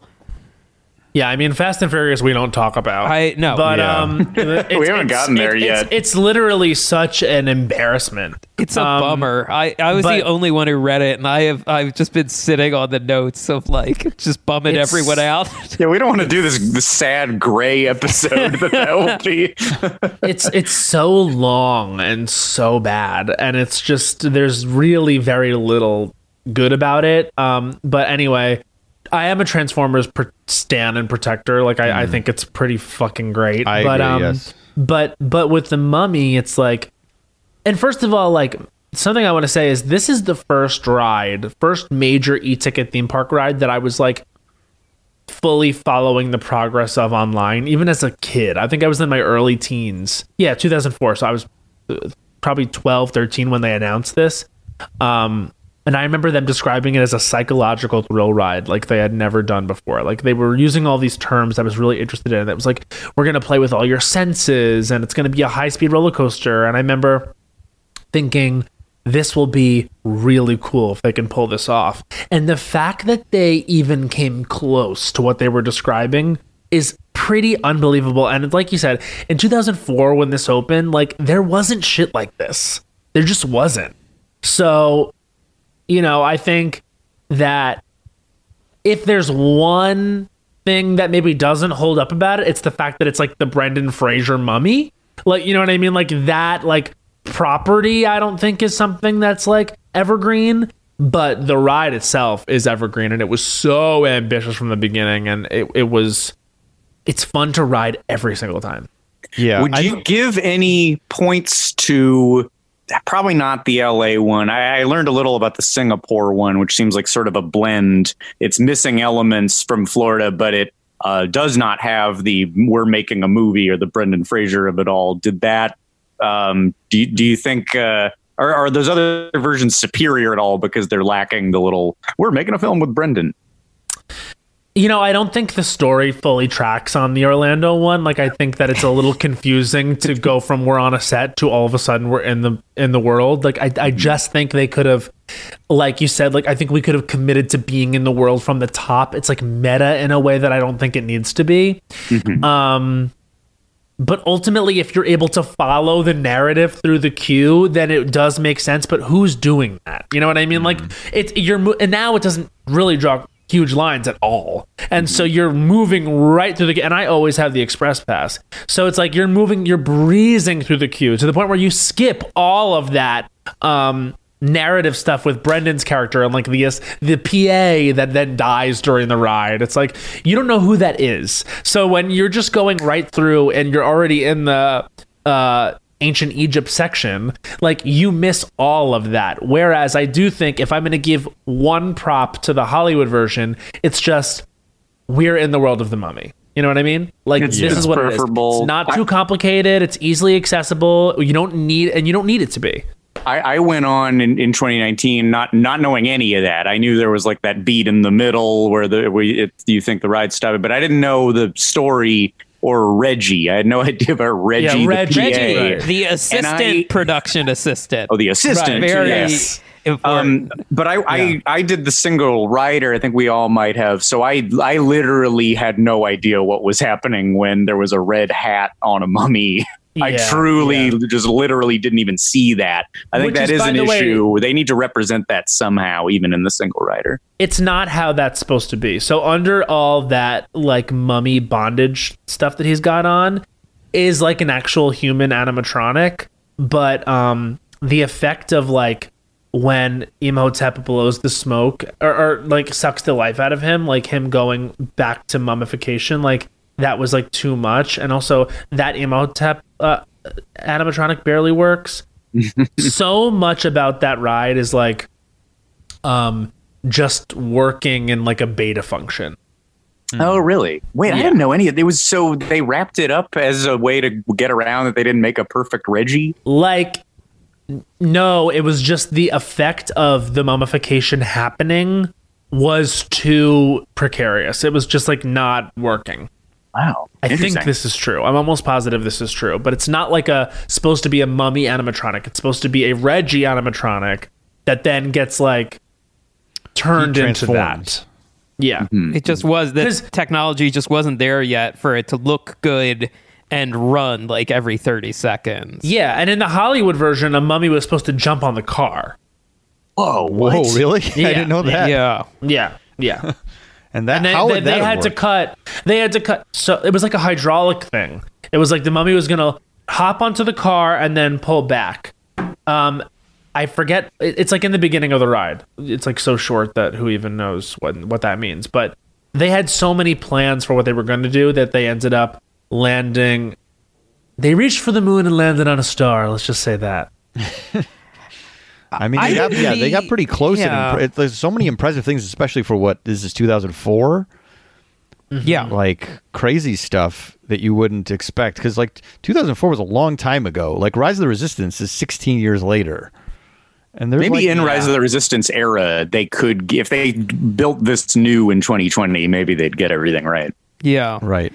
Yeah, I mean, Fast and Furious we don't talk about. I know, but yeah. um, it's, we haven't it's, gotten there it, yet. It's, it's literally such an embarrassment. It's a um, bummer. I, I was but, the only one who read it, and I have I've just been sitting on the notes of like just bumming everyone out. Yeah, we don't want to do this, this sad gray episode, but that will be. it's it's so long and so bad, and it's just there's really very little good about it. Um, but anyway. I am a Transformers stan and protector. Like, I, mm. I think it's pretty fucking great. I but, agree, um, yes. But, but with the mummy, it's like... And first of all, like, something I want to say is this is the first ride, first major e-ticket theme park ride that I was, like, fully following the progress of online, even as a kid. I think I was in my early teens. Yeah, two thousand four, so I was probably twelve, thirteen when they announced this. Um... And I remember them describing it as a psychological thrill ride like they had never done before. Like they were using all these terms I was really interested in. It was like, we're going to play with all your senses and it's going to be a high-speed roller coaster. And I remember thinking, this will be really cool if they can pull this off. And the fact that they even came close to what they were describing is pretty unbelievable. And like you said, in two thousand four when this opened, like there wasn't shit like this. There just wasn't. So... You know, I think that if there's one thing that maybe doesn't hold up about it, it's the fact that it's like the Brendan Fraser mummy. Like, you know what I mean? Like that, like property, I don't think is something that's like evergreen, but the ride itself is evergreen. And it was so ambitious from the beginning. And it, it was, it's fun to ride every single time. Yeah. Would you I, give any points to... Probably not the L A one. I, I learned a little about the Singapore one, which seems like sort of a blend. It's missing elements from Florida, but it uh, does not have the we're making a movie or the Brendan Fraser of it all. Did that? Um, do, do you think uh, are, are those other versions superior at all because they're lacking the little we're making a film with Brendan? You know, I don't think the story fully tracks on the Orlando one. Like, I think that it's a little confusing to go from we're on a set to all of a sudden we're in the in the world. Like, I, I just think they could have, like you said, like I think we could have committed to being in the world from the top. It's like meta in a way that I don't think it needs to be. Mm-hmm. Um, But ultimately, if you're able to follow the narrative through the queue, then it does make sense. But who's doing that? You know what I mean? Mm-hmm. Like it's you're and now it doesn't really draw huge lines at all, and mm-hmm. so you're moving right through the. And I always have the express pass, so it's like you're moving, you're breezing through the queue to the point where you skip all of that. Um, narrative stuff with Brendan's character and like the the P A that then dies during the ride. It's like you don't know who that is. So when you're just going right through and you're already in the uh ancient Egypt section, like you miss all of that. Whereas I do think if I'm going to give one prop to the Hollywood version, it's just we're in the world of the Mummy. You know what I mean? Like it's, this it's is what preferable. It is. It's not too complicated. It's easily accessible. You don't need and you don't need it to be. I, I went on in, in twenty nineteen, not not knowing any of that. I knew there was like that beat in the middle where the we, it, you think the ride stopped, but I didn't know the story or Reggie. I had no idea about Reggie. Yeah, Reggie, the, Reggie, right. the assistant I, production assistant. Oh, the assistant. Right, very, yes. Um, but I, yeah. I, I did the single rider. I think we all might have. So I, I literally had no idea what was happening when there was a red hat on a mummy. Yeah, I truly yeah. just literally didn't even see that. I think Which that is, is an the issue. Way, they need to represent that somehow, even in the single rider. It's not how that's supposed to be. So under all that like mummy bondage stuff that he's got on is like an actual human animatronic. But um, the effect of like when Imhotep blows the smoke or, or like sucks the life out of him, like him going back to mummification, like that was like too much. And also that Imhotep uh, animatronic barely works. So much about that ride is like um, just working in like a beta function. Oh, really? Wait, yeah. I didn't know any of it. It was so they wrapped it up as a way to get around that they didn't make a perfect Reggie. Like, no, it was just the effect of the mummification happening was too precarious. It was just like not working. Wow. I think this is true. I'm almost positive this is true, but it's not like a supposed to be a mummy animatronic. It's supposed to be a Reggie animatronic that then gets like turned into that. Yeah. Mm-hmm. It just was this technology just wasn't there yet for it to look good and run like every thirty seconds. Yeah. And in the Hollywood version, a mummy was supposed to jump on the car. Whoa. What? Whoa, really? Yeah. I didn't know that. Yeah. Yeah. Yeah. And that, and then, how would they, that they had work? to cut. They had to cut. So it was like a hydraulic thing. It was like the mummy was gonna hop onto the car and then pull back. Um, I forget. It's like in the beginning of the ride. It's like so short that who even knows what what that means. But they had so many plans for what they were going to do that they ended up landing. They reached for the moon and landed on a star. Let's just say that. I mean, they I, got, yeah, they got pretty close. Yeah. Impre- there's so many impressive things, especially for what this is two thousand four. Mm-hmm. Yeah, like crazy stuff that you wouldn't expect because like two thousand four was a long time ago. Like Rise of the Resistance is sixteen years later, and maybe like, in yeah. Rise of the Resistance era, they could if they built this new in twenty twenty, maybe they'd get everything right. Yeah, right.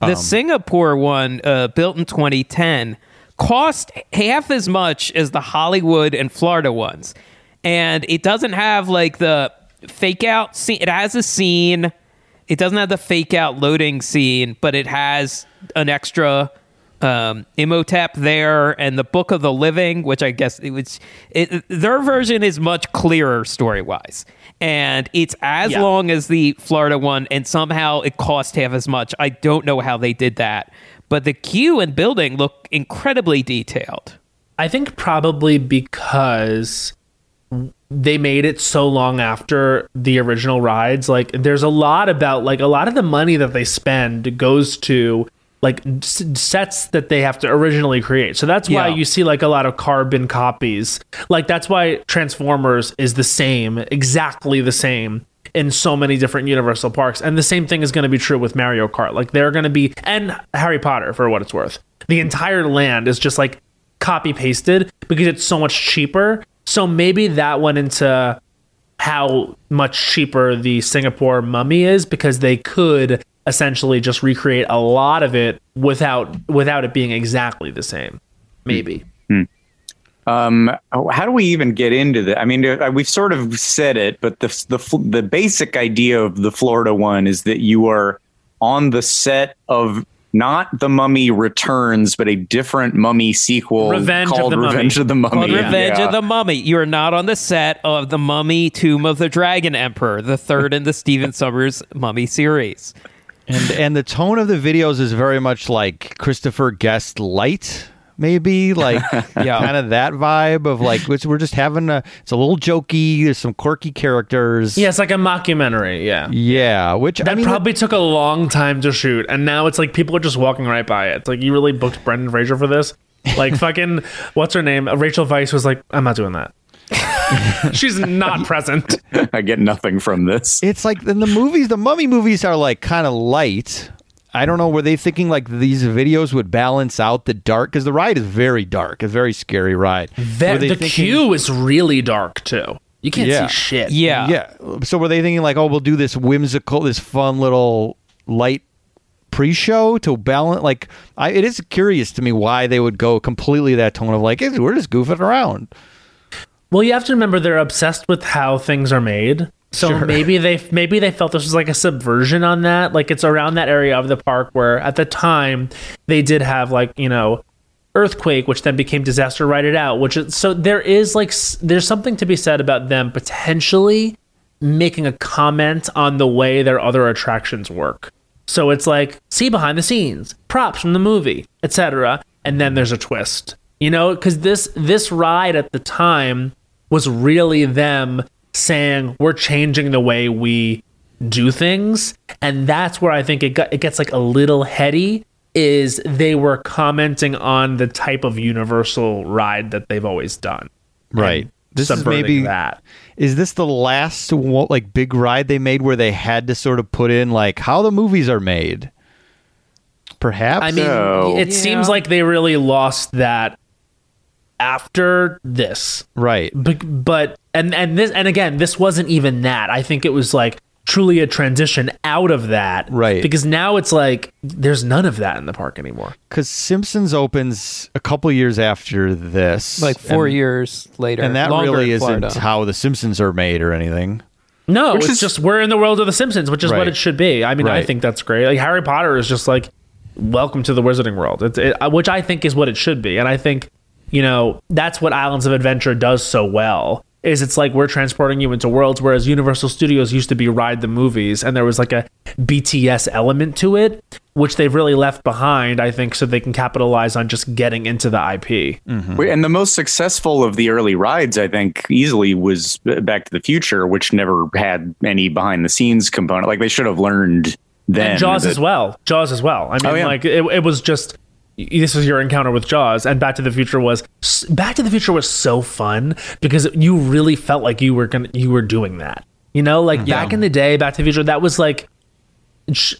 The um, Singapore one uh, built in twenty ten. Cost half as much as the Hollywood and Florida ones, and it doesn't have like the fake out scene. It has a scene. It doesn't have the fake out loading scene, but it has an extra um Imhotep there and the Book of the Living, which I guess it was it, their version is much clearer story wise, and it's as yeah. long as the Florida one, and somehow it cost half as much. I don't know how they did that. But the queue and building look incredibly detailed. I think probably because they made it so long after the original rides. Like, there's a lot about, like, a lot of the money that they spend goes to, like, s- sets that they have to originally create. So that's why yeah. you see, like, a lot of carbon copies. Like, that's why Transformers is the same, exactly the same in so many different Universal parks. And the same thing is going to be true with Mario Kart. Like they're going to be, and Harry Potter for what it's worth. The entire land is just like copy pasted because it's so much cheaper. So maybe that went into how much cheaper the Singapore mummy is because they could essentially just recreate a lot of it without, without it being exactly the same. Maybe. Mm-hmm. Um, how do we even get into that? I mean, we've sort of said it, but the, the the basic idea of the Florida one is that you are on the set of not The Mummy Returns, but a different Mummy sequel Revenge called of Revenge Mummy. of the Mummy. Called yeah. Revenge yeah. of the Mummy. You are not on the set of The Mummy Tomb of the Dragon Emperor, the third in the Stephen Summers Mummy series. And and the tone of the videos is very much like Christopher Guest light, maybe, like yeah. kind of that vibe of like, we're just having a, it's a little jokey, there's some quirky characters. Yeah, it's like a mockumentary, yeah. Yeah, which That I mean, probably it, took a long time to shoot, and now it's like people are just walking right by it. It's like, you really booked Brendan Fraser for this? Like fucking, what's her name? Rachel Weisz was like, I'm not doing that. She's not present. I get nothing from this. It's like in the movies, the Mummy movies are like kind of light. I don't know, were they thinking like these videos would balance out the dark? Because the ride is very dark, a very scary ride. The, the thinking, queue is really dark too. You can't yeah. see shit. Yeah. Yeah. So were they thinking like, oh, we'll do this whimsical, this fun little light pre-show to balance? Like, I, it is curious to me why they would go completely that tone of like, hey, we're just goofing around. Well, you have to remember they're obsessed with how things are made. So sure. maybe they maybe they felt this was like a subversion on that. Like it's around that area of the park where at the time they did have like, you know, Earthquake, which then became Disaster, Ride It Out, which is, so there is like, there's something to be said about them potentially making a comment on the way their other attractions work. So it's like, see behind the scenes, props from the movie, et cetera. And then there's a twist, you know, because this this ride at the time was really them saying we're changing the way we do things, and that's where I think it got, it gets like a little heady, is they were commenting on the type of universal ride that they've always done. Right. This is maybe that. Is this the last like big ride they made where they had to sort of put in like how the movies are made? Perhaps. I mean, so. it yeah. seems like they really lost that after this, right? But, but and and this and again, this wasn't even that. I think it was like truly a transition out of that, right? Because now it's like there's none of that in the park anymore. Because Simpsons opens a couple years after this, like four and, years later, and that really isn't how the Simpsons are made or anything. No, which it's is, just we're in the world of the Simpsons, which is right. what it should be. I mean, right. I think that's great. Like Harry Potter is just like welcome to the Wizarding World, it, it, which I think is what it should be, and I think. You know, that's what Islands of Adventure does so well, is it's like we're transporting you into worlds, whereas Universal Studios used to be Ride the Movies, and there was like a B T S element to it, which they've really left behind, I think, so they can capitalize on just getting into the I P. Mm-hmm. And the most successful of the early rides, I think, easily was Back to the Future, which never had any behind-the-scenes component. Like, they should have learned then. And Jaws that- as well. Jaws as well. I mean, oh, yeah. like, it, it was just... This was your encounter with Jaws, and Back to the Future was Back to the Future was so fun because you really felt like you were gonna, you were doing that, you know, like yeah. back in the day, Back to the Future, that was like,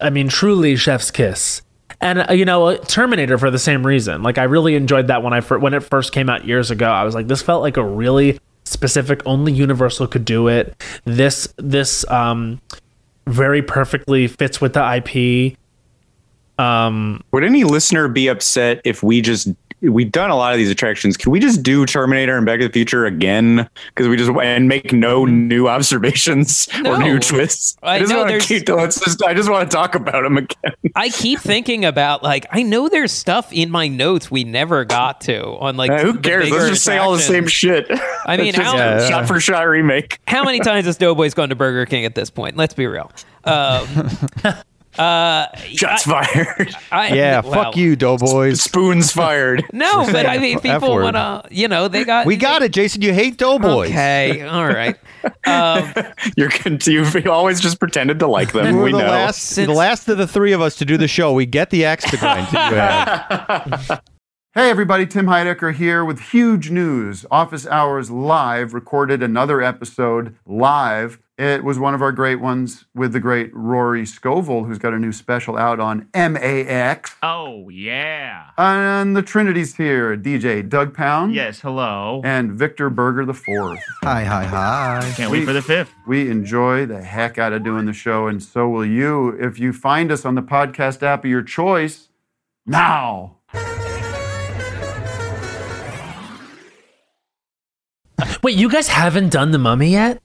I mean, truly chef's kiss, and you know, Terminator for the same reason. Like I really enjoyed that when I when it first came out years ago. I was like, this felt like a really specific, only Universal could do it. This this um, very perfectly fits with the I P. Um, would any listener be upset if we just, we've done a lot of these attractions. Can we just do Terminator and Back to the Future again? Because we just, and make no new observations no. or new twists. I, I just want to keep, let's just, I just want to talk about them again. I keep thinking about, like, I know there's stuff in my notes we never got to on, like, uh, who cares? Let's just say all the same shit. I mean, how, yeah, shot for shot remake. How many times has Doughboys gone to Burger King at this point? Let's be real. Um, Uh, Shots I, fired. I, yeah, wow. Fuck you, Doughboys. Spoons fired. No, but I mean, people want to, you know, they got... We got they, it, Jason. You hate Doughboys. Okay, all right. Um, You're You've always just pretended to like them. We're we the know. Last, Since, the last of the three of us to do the show. We get the axe to grind. Hey, everybody. Tim Heidecker here with huge news. Office Hours Live recorded another episode live. It was one of our great ones with the great Rory Scovel, who's got a new special out on M A X. Oh, yeah. And the Trinity's here, D J Doug Pound. Yes, hello. And Victor Berger the Fourth. Hi, hi, hi. Can't we, wait for the fifth. We enjoy the heck out of doing the show, and so will you if you find us on the podcast app of your choice now. Wait, you guys haven't done The Mummy yet?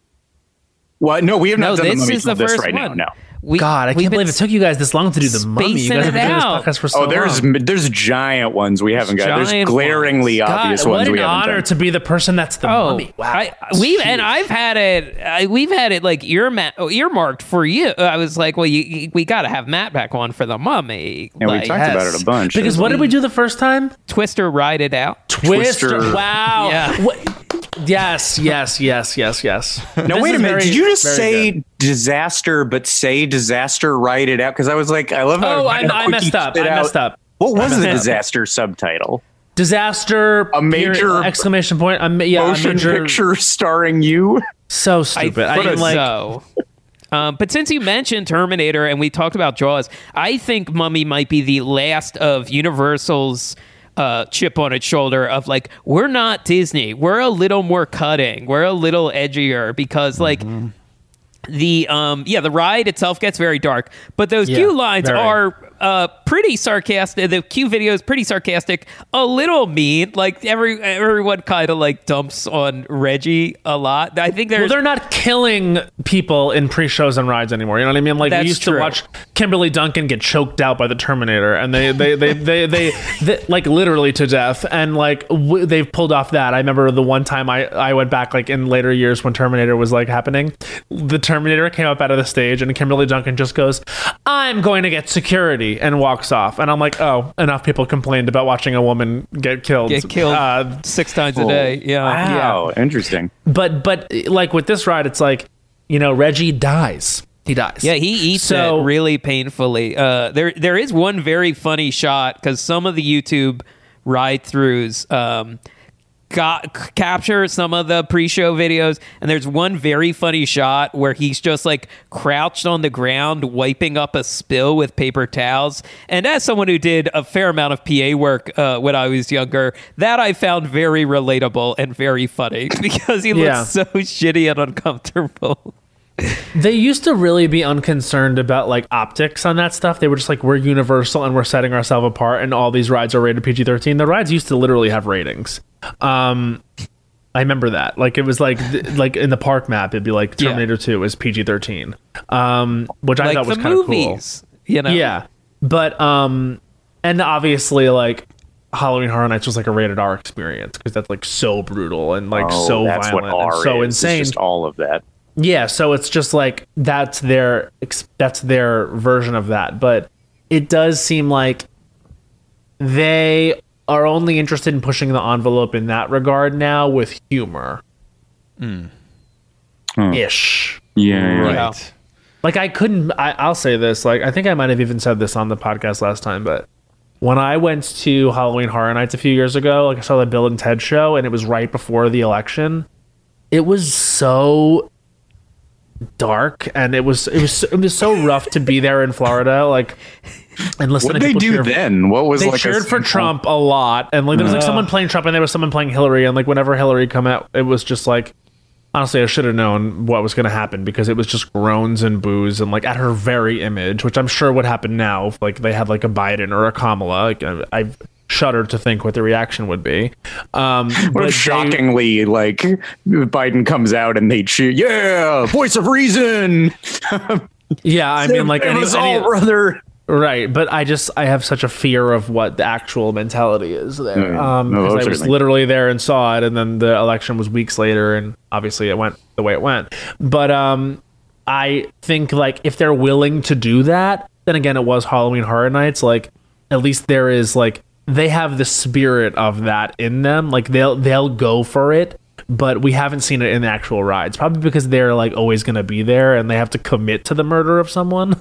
Well, no, we have not no, done the Mummy for this, this right one. now. No. We, God, I can't believe it took you guys this long to do the Mummy. You guys have been doing this podcast for so long. Oh, there's long. there's giant ones we haven't got. There's giant glaringly ones. obvious God, ones we haven't done. What an honor to be the person that's the oh, Mummy. Wow, I, we've and I've had it. I, we've had it like earma- earmarked for you. I was like, well, you, you, we got to have Matt back on for the Mummy. And like, we talked yes. about it a bunch. Because what we, did we do the first time? Twister, ride it out. Twister. Twister. Wow. Yeah. What? Yes, yes, yes, yes, yes. Now, wait a minute. Very, did you just say good. disaster, but say disaster, write it out? Because I was like, I love how... Oh, I, I messed up. I out. messed up. What was the disaster up. subtitle? Disaster... A major... Exclamation point. A, yeah, motion a major, picture starring you? So stupid. I, I didn't like... So. Um, but since you mentioned Terminator and we talked about Jaws, I think Mummy might be the last of Universal's... Uh, chip on its shoulder of like, we're not Disney, we're a little more cutting, we're a little edgier, because like mm-hmm. the um yeah the ride itself gets very dark, but those yeah, cue lines very. are uh pretty sarcastic. The cue video is pretty sarcastic, a little mean, like every everyone kind of like dumps on Reggie a lot. I think there's well, they're not killing people in pre-shows and rides anymore, you know what I mean? Like, we used true. to watch Kimberly Duncan get choked out by the Terminator, and they they they they, they, they, they like literally to death, and like w- they've pulled off that. I remember the one time I I went back like in later years when Terminator was like happening, the Terminator came up out of the stage and Kimberly Duncan just goes, "I'm going to get security," and walks off, and I'm like, oh, enough people complained about watching a woman get killed get killed uh, six times oh, a day. Yeah, wow, yeah. Interesting. But but like with this ride, it's like, you know, Reggie dies. He dies. Yeah, he eats so, it really painfully. Uh, there there is one very funny shot, because some of the YouTube ride-throughs um, got c- capture some of the pre-show videos, and there's one very funny shot where he's just like crouched on the ground wiping up a spill with paper towels, and as someone who did a fair amount of P A work uh, when I was younger, that I found very relatable and very funny, because he yeah. looks so shitty and uncomfortable. They used to really be unconcerned about like optics on that stuff. They were just like, we're Universal and we're setting ourselves apart, and all these rides are rated P G thirteen. The rides used to literally have ratings. Um, I remember that. Like, it was like th- like in the park map, it'd be like Terminator yeah. two is P G thirteen, um, which I like thought was kind of cool. You know? Yeah, but um, and obviously like Halloween Horror Nights was like a rated R experience, because that's like so brutal and like oh, so that's violent, what R and so is. insane. It's just all of that. Yeah, so it's just like that's their that's their version of that, but it does seem like they are only interested in pushing the envelope in that regard now with humor, mm. oh. ish. Yeah, right. Yeah. Like I couldn't. I, I'll say this. Like I think I might have even said this on the podcast last time, but when I went to Halloween Horror Nights a few years ago, like I saw the Bill and Ted show, and it was right before the election. It was so dark, and it was it was it was so rough to be there in Florida, like, and listen what to people they do then for, what was they like cheered for simple... Trump a lot, and like there was like uh. someone playing Trump, and there was someone playing Hillary, and like whenever Hillary come out, it was just like, honestly, I should have known what was going to happen, because it was just groans and boos and like at her very image, which I'm sure would happen now if like they had like a Biden or a Kamala. Like, I, I've shudder to think what the reaction would be. Um, but shockingly, they, like Biden comes out and they cheer, yeah, voice of reason. Yeah, I mean, like it was all brother, right? But I just I have such a fear of what the actual mentality is there. Mm, um, because no, I was literally there and saw it, and then the election was weeks later, and obviously it went the way it went. But um, I think like if they're willing to do that, then again, it was Halloween Horror Nights. Like at least there is like. They have the spirit of that in them. Like they'll they'll go for it, but we haven't seen it in the actual rides. Probably because they're like always going to be there, and they have to commit to the murder of someone.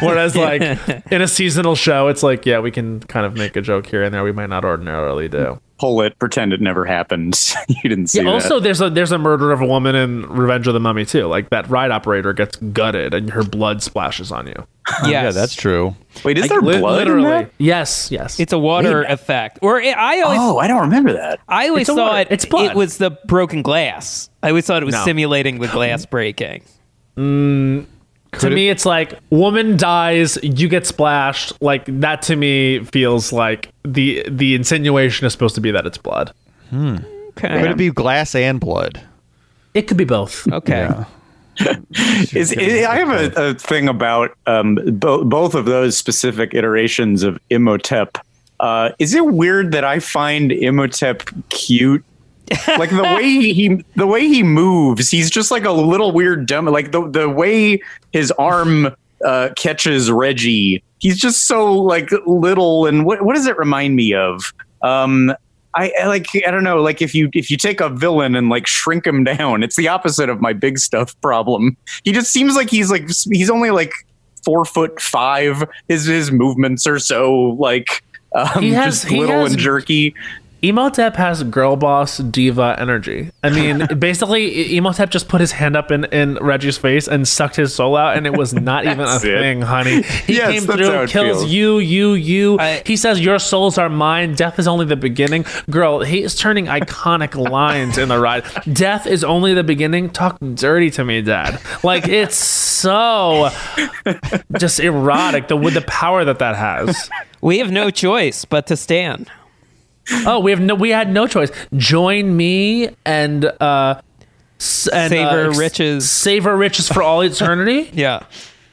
Whereas like in a seasonal show, it's like, yeah, we can kind of make a joke here and there. We might not ordinarily do. Pull it, pretend it never happened. You didn't see. Yeah, also, that. there's a there's a murder of a woman in Revenge of the Mummy too. Like that ride operator gets gutted, and her blood splashes on you. Yes. Yeah, that's true. Wait, is I, there li- blood? Literally, in that? yes, yes. It's a water Wait. effect. Or it, I always. Oh, I don't remember that. I always thought water. It's blood. It was the broken glass. I always thought it was no. simulating the glass breaking. Mm, to it? me, it's like woman dies, you get splashed. Like that to me feels like the the insinuation is supposed to be that it's blood. Hmm. Okay. Could it be glass and blood? It could be both. Okay. Yeah. is, is, I have a, a thing about um, bo- both of those specific iterations of Imhotep. Uh, is it weird that I find Imhotep cute? Like the way he the way he moves, he's just like a little weird dumb. Like the the way his arm uh, catches Reggie, he's just so like little. And what what does it remind me of? Um, I, I like I don't know. Like if you if you take a villain and like shrink him down, it's the opposite of my big stuff problem. He just seems like he's like he's only like four foot five. His his movements are so like um, he has, just little he has- and jerky. Imhotep has girl boss diva energy. I mean, basically, Imhotep just put his hand up in, in Reggie's face and sucked his soul out, and it was not even a it. thing, honey. He yes, came through, kills feels. you, you, you. I, he says, your souls are mine. Death is only the beginning. Girl, he is turning iconic lines in the ride. Death is only the beginning. Talk dirty to me, Dad. Like, it's so just erotic, the, with the power that that has. We have no choice but to stand. Oh, we have no. We had no choice. Join me and, uh, s- and savor uh, ex- riches, savor riches for all eternity. Yeah,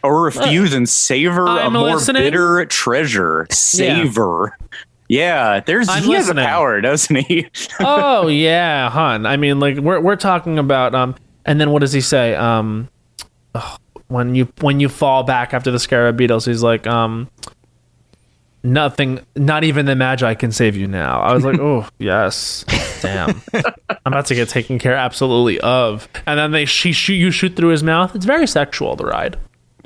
or refuse uh, and savor I'm a more listening. bitter treasure. Savor. Yeah. Yeah, there's I'm he listening. has a power, doesn't he? Oh yeah, hon. I mean, like we're we're talking about um. And then what does he say? Um, oh, when you when you fall back after the Scarab Beetles, he's like um. nothing, not even the Magi can save you now. I was like, oh, yes. Damn. I'm about to get taken care absolutely of. And then they she shoot you shoot through his mouth. It's very sexual, the ride.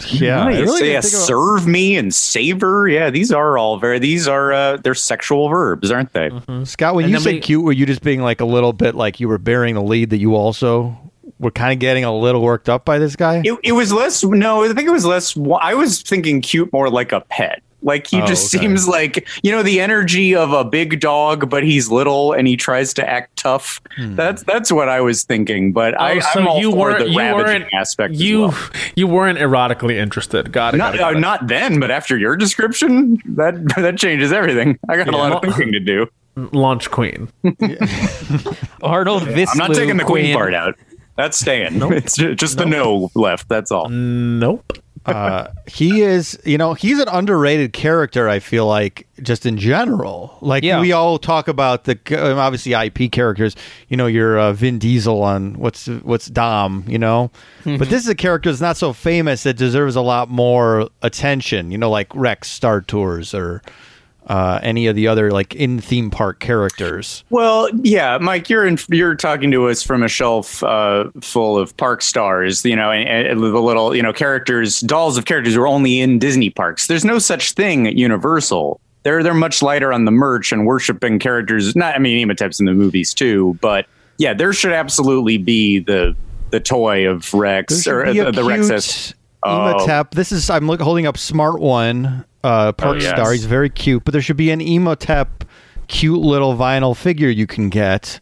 Yeah. Nice. Really so, yeah about- serve me and savor. Yeah, these are all very, these are, uh, they're sexual verbs, aren't they? Mm-hmm. Scott, when and you said we- cute, were you just being like a little bit like you were bearing the lead that you also... We're kind of getting a little worked up by this guy. It, it was less. No, I think it was less. I was thinking cute, more like a pet. Like he oh, just okay. seems like, you know, the energy of a big dog, but he's little and he tries to act tough. Hmm. That's that's what I was thinking. But oh, I, so I'm all you for the you ravaging aspect. You as well. You weren't erotically interested. Got it. Not, got it, got uh, it. Not then, but after your description, that that changes everything. I got yeah. a lot of thinking to do. Launch queen. Arnold, this I'm not taking the queen, queen part out. That's staying. Nope. It's just nope. the no left. That's all. Nope. uh, he is, you know, he's an underrated character, I feel like, just in general. Like, yeah. we all talk about the, obviously, I P characters. You know, your uh, Vin Diesel on what's what's Dom, you know? Mm-hmm. But this is a character that's not so famous that deserves a lot more attention. You know, like Rex, Star Tours, or... Uh, any of the other like in theme park characters. Well, yeah, Mike, you're in, you're talking to us from a shelf uh, full of park stars, you know, and, and the little, you know, characters, dolls of characters who are only in Disney parks. There's no such thing at Universal. They're they're much lighter on the merch and worshiping characters. Not, I mean, Imhotep's in the movies too, but yeah, there should absolutely be the the toy of Rex or the, the Rexus. Imhotep. Oh. This is I'm look, holding up Smart One. Uh, park oh, yes. star. He's very cute, but there should be an Imhotep cute little vinyl figure you can get.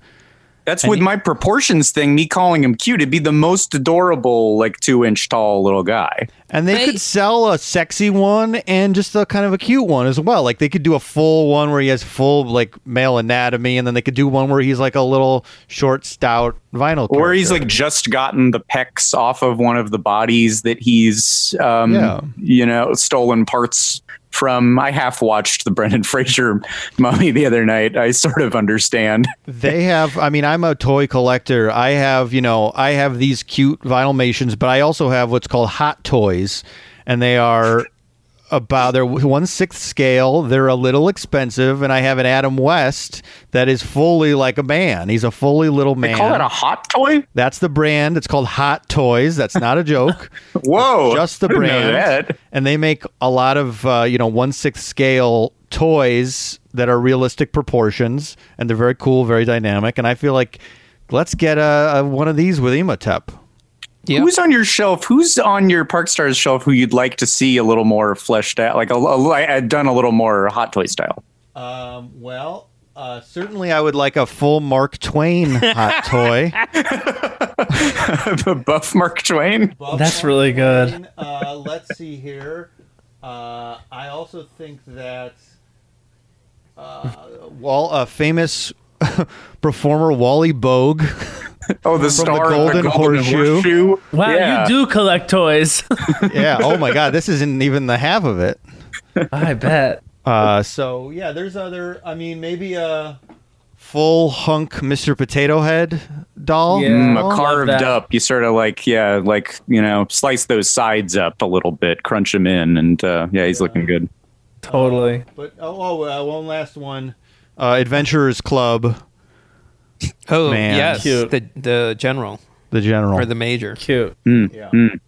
That's and with he- my proportions thing, me calling him cute. It'd be the most adorable, like two inch tall little guy. And they right. could sell a sexy one and just a kind of a cute one as well. Like they could do a full one where he has full like male anatomy, and then they could do one where he's like a little short, stout vinyl. Or character. He's like just gotten the pecs off of one of the bodies that he's, um, yeah. you know, stolen parts from. I half watched the Brendan Fraser Mummy the other night. I sort of understand. They have, I mean, I'm a toy collector. I have, you know, I have these cute vinylmations, but I also have what's called hot toys, and they are about they're one sixth scale. They're a little expensive, and I have an Adam West that is fully like a man. He's a fully little man. They call it a hot toy? That's the brand. It's called Hot Toys. That's not a joke. Whoa. It's just the I brand. And they make a lot of, uh, you know, one-sixth scale toys that are realistic proportions. And they're very cool, very dynamic. And I feel like let's get a, a, one of these with Imhotep. Yep. Who's on your shelf? Who's on your Park Stars shelf who you'd like to see a little more fleshed out? Like, a, a, a, done a little more hot toy style. Um, well... Uh, certainly, I would like a full Mark Twain hot toy. The buff Mark Twain? Buff That's Mark really good. Twain. Uh, let's see here. Uh, I also think that... Uh, well, a famous performer Wally Bogue. Oh, the star the Golden, the Golden Horseshoe. Horseshoe. Wow, yeah. You do collect toys. Yeah. Oh my God, this isn't even the half of it. I bet. Uh, so yeah, there's other. I mean, maybe a full hunk Mister Potato Head doll. Yeah, mm, a carved up. You sort of like yeah, like you know, slice those sides up a little bit, crunch them in, and uh, yeah, he's yeah. looking good. Totally. Uh, but oh, oh uh, one last one. Uh, Adventurers Club. Oh, man. Yes, cute. the the general, the general, or the major. Cute. Mm, yeah. mm.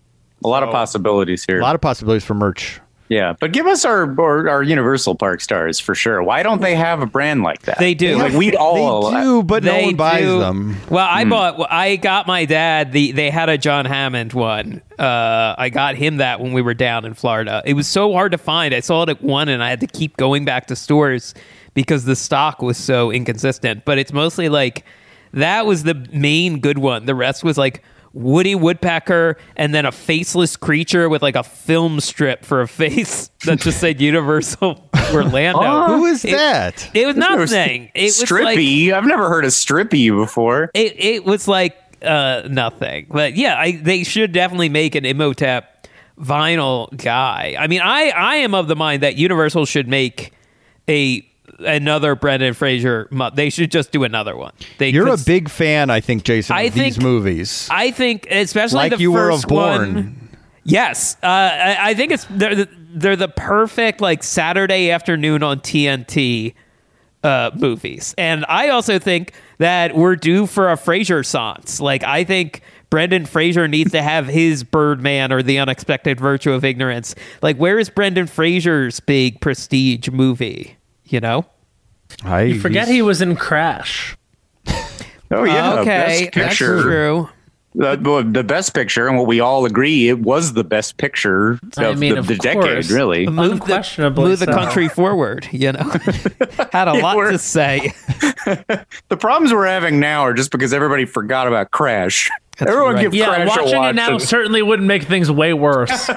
A lot so, of possibilities here. A lot of possibilities for merch. Yeah, but give us our, our our Universal Park stars for sure. Why don't they have a brand like that? They do. Like we all they do, but no one buys do. them. Well, I mm. bought. I got my dad. The they had a John Hammond one. Uh, I got him that when we were down in Florida. It was so hard to find. I saw it at one, and I had to keep going back to stores because the stock was so inconsistent. But it's mostly like that was the main good one. The rest was like Woody Woodpecker and then a faceless creature with like a film strip for a face that just said Universal or Lando. Oh, who is it, that? It was There's nothing. It was Strippy. Like, I've never heard of Strippy before. It it was like uh, nothing. But yeah, I, they should definitely make an Imhotep vinyl guy. I mean, I, I am of the mind that Universal should make a... another Brendan Fraser. They should just do another one. They You're could, a big fan, I think, Jason, I of think, these movies. I think, especially like the you first were of Bourne. One. Yes, uh, I, I think it's they're the, they're the perfect like Saturday afternoon on T N T uh, movies, and I also think that we're due for a Fraser-sance. Like, I think Brendan Fraser needs to have his Birdman or The Unexpected Virtue of Ignorance. Like, where is Brendan Fraser's big prestige movie? You know, I, you forget he's... he was in Crash. Oh yeah, okay, best picture. That's true. The, the best picture, and what we all agree, it was the best picture of I mean, the, of the decade. Really, move the, move the so. country forward. You know, had a lot to say. The problems we're having now are just because everybody forgot about Crash. That's Everyone right. give yeah, Crash watching a watch. It now and... certainly wouldn't make things way worse.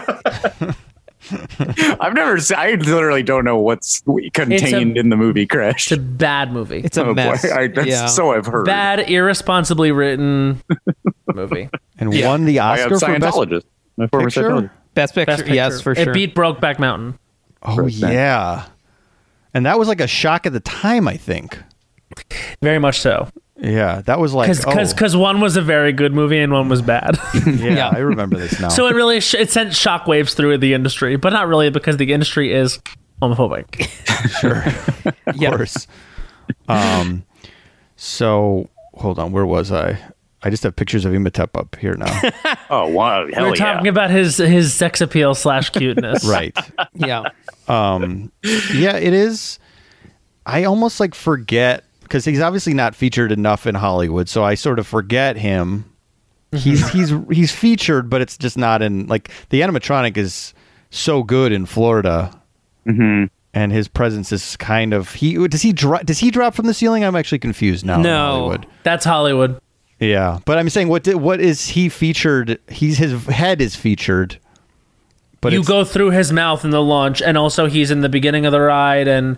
I've never seen, I literally don't know what's contained a, in the movie Crash. It's a bad movie. It's a oh, mess. I, that's, yeah. So I've heard. Bad, irresponsibly written movie. And yeah. won the Oscar for Scientologist. Best Picture? Best Picture, Best Picture. Yes, for sure. It beat Brokeback Mountain. Oh, yeah. And that was like a shock at the time, I think. Very much so. Yeah, that was like... Because because oh. one was a very good movie and one was bad. yeah, yeah, I remember this now. So it really sh- it sent shockwaves through the industry, but not really because the industry is homophobic. Sure. Of yep. course. Um, so, hold on, where was I? I just have pictures of Imhotep up here now. Oh, wow, hell We're yeah. talking about his, his sex appeal slash cuteness. Right. Yeah. Um. Yeah, it is... I almost like forget... because he's obviously not featured enough in Hollywood, so I sort of forget him. He's he's he's featured, but it's just not in like the animatronic is so good in Florida, mm-hmm. and his presence is kind of he does he drop does he drop from the ceiling? I'm actually confused now. No, in Hollywood. That's Hollywood. Yeah, but I'm saying what did, what is he featured? He's his head is featured, but you go through his mouth in the launch, and also he's in the beginning of the ride, and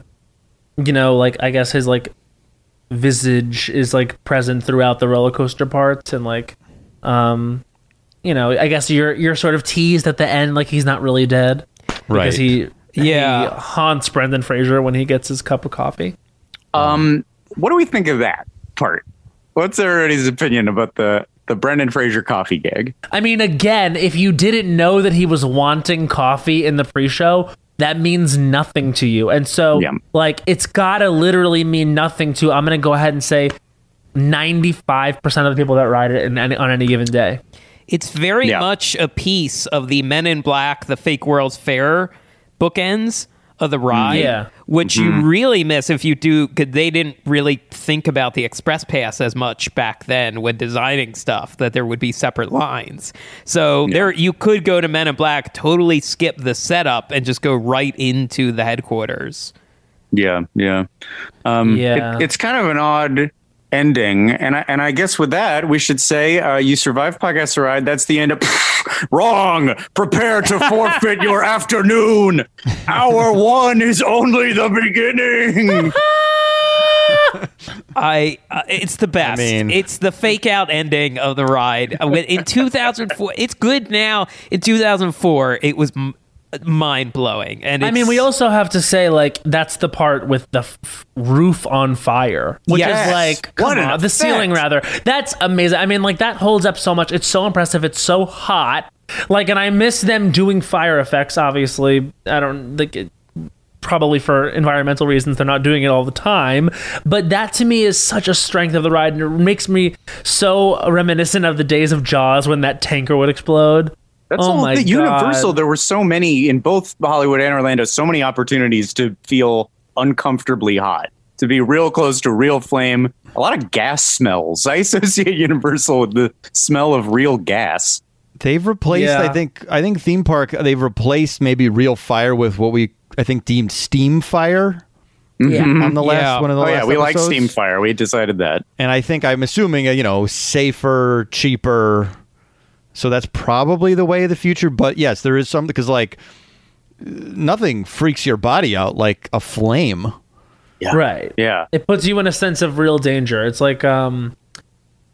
you know, like I guess his like. visage is like present throughout the roller coaster parts, and like um you know I guess you're you're sort of teased at the end like he's not really dead, right? Because he yeah he haunts Brendan Fraser when he gets his cup of coffee. Um what do we think of that part? What's everybody's opinion about the the Brendan Fraser coffee gag? I mean, again, if you didn't know that he was wanting coffee in the pre-show, that means nothing to you. And so, yeah. like, it's got to literally mean nothing to, I'm going to go ahead and say, ninety-five percent of the people that ride it in any, on any given day. It's very yeah. much a piece of the Men in Black, the Fake World's Fair bookends of the ride, yeah. which mm-hmm. you really miss if you do, because they didn't really think about the Express Pass as much back then when designing stuff, that there would be separate lines. So yeah. there, you could go to Men in Black, totally skip the setup, and just go right into the headquarters. Yeah, yeah. Um, yeah. It, it's kind of an odd ending, and I, and I guess with that, we should say, uh, you survived Podcast the Ride, that's the end of... Wrong! Prepare to forfeit your afternoon! Hour one is only the beginning! I uh, it's the best. I mean, it's the fake out ending of the ride. In two thousand four, it's good now. In two thousand four, it was m- mind blowing. And I mean, we also have to say, like, that's the part with the f- roof on fire, which yes. is like come on, the ceiling rather. That's amazing. I mean, like, that holds up so much. It's so impressive. It's so hot. Like, and I miss them doing fire effects. Obviously, I don't like it. Probably for environmental reasons, they're not doing it all the time. But that to me is such a strength of the ride, and it makes me so reminiscent of the days of Jaws when that tanker would explode. That's oh all my the God. Universal. There were so many in both Hollywood and Orlando, so many opportunities to feel uncomfortably hot, to be real close to real flame. A lot of gas smells. I associate Universal with the smell of real gas. They've replaced, yeah. I think, I think theme park, they've replaced maybe real fire with what we, I think, deemed steam fire. Yeah. On the last yeah. one of the oh, last yeah, we episodes. Like steam fire. We decided that. And I think, I'm assuming, you know, safer, cheaper. So that's probably the way of the future. But yes, there is something, because like nothing freaks your body out like a flame. Yeah. Right. Yeah. It puts you in a sense of real danger. It's like, um,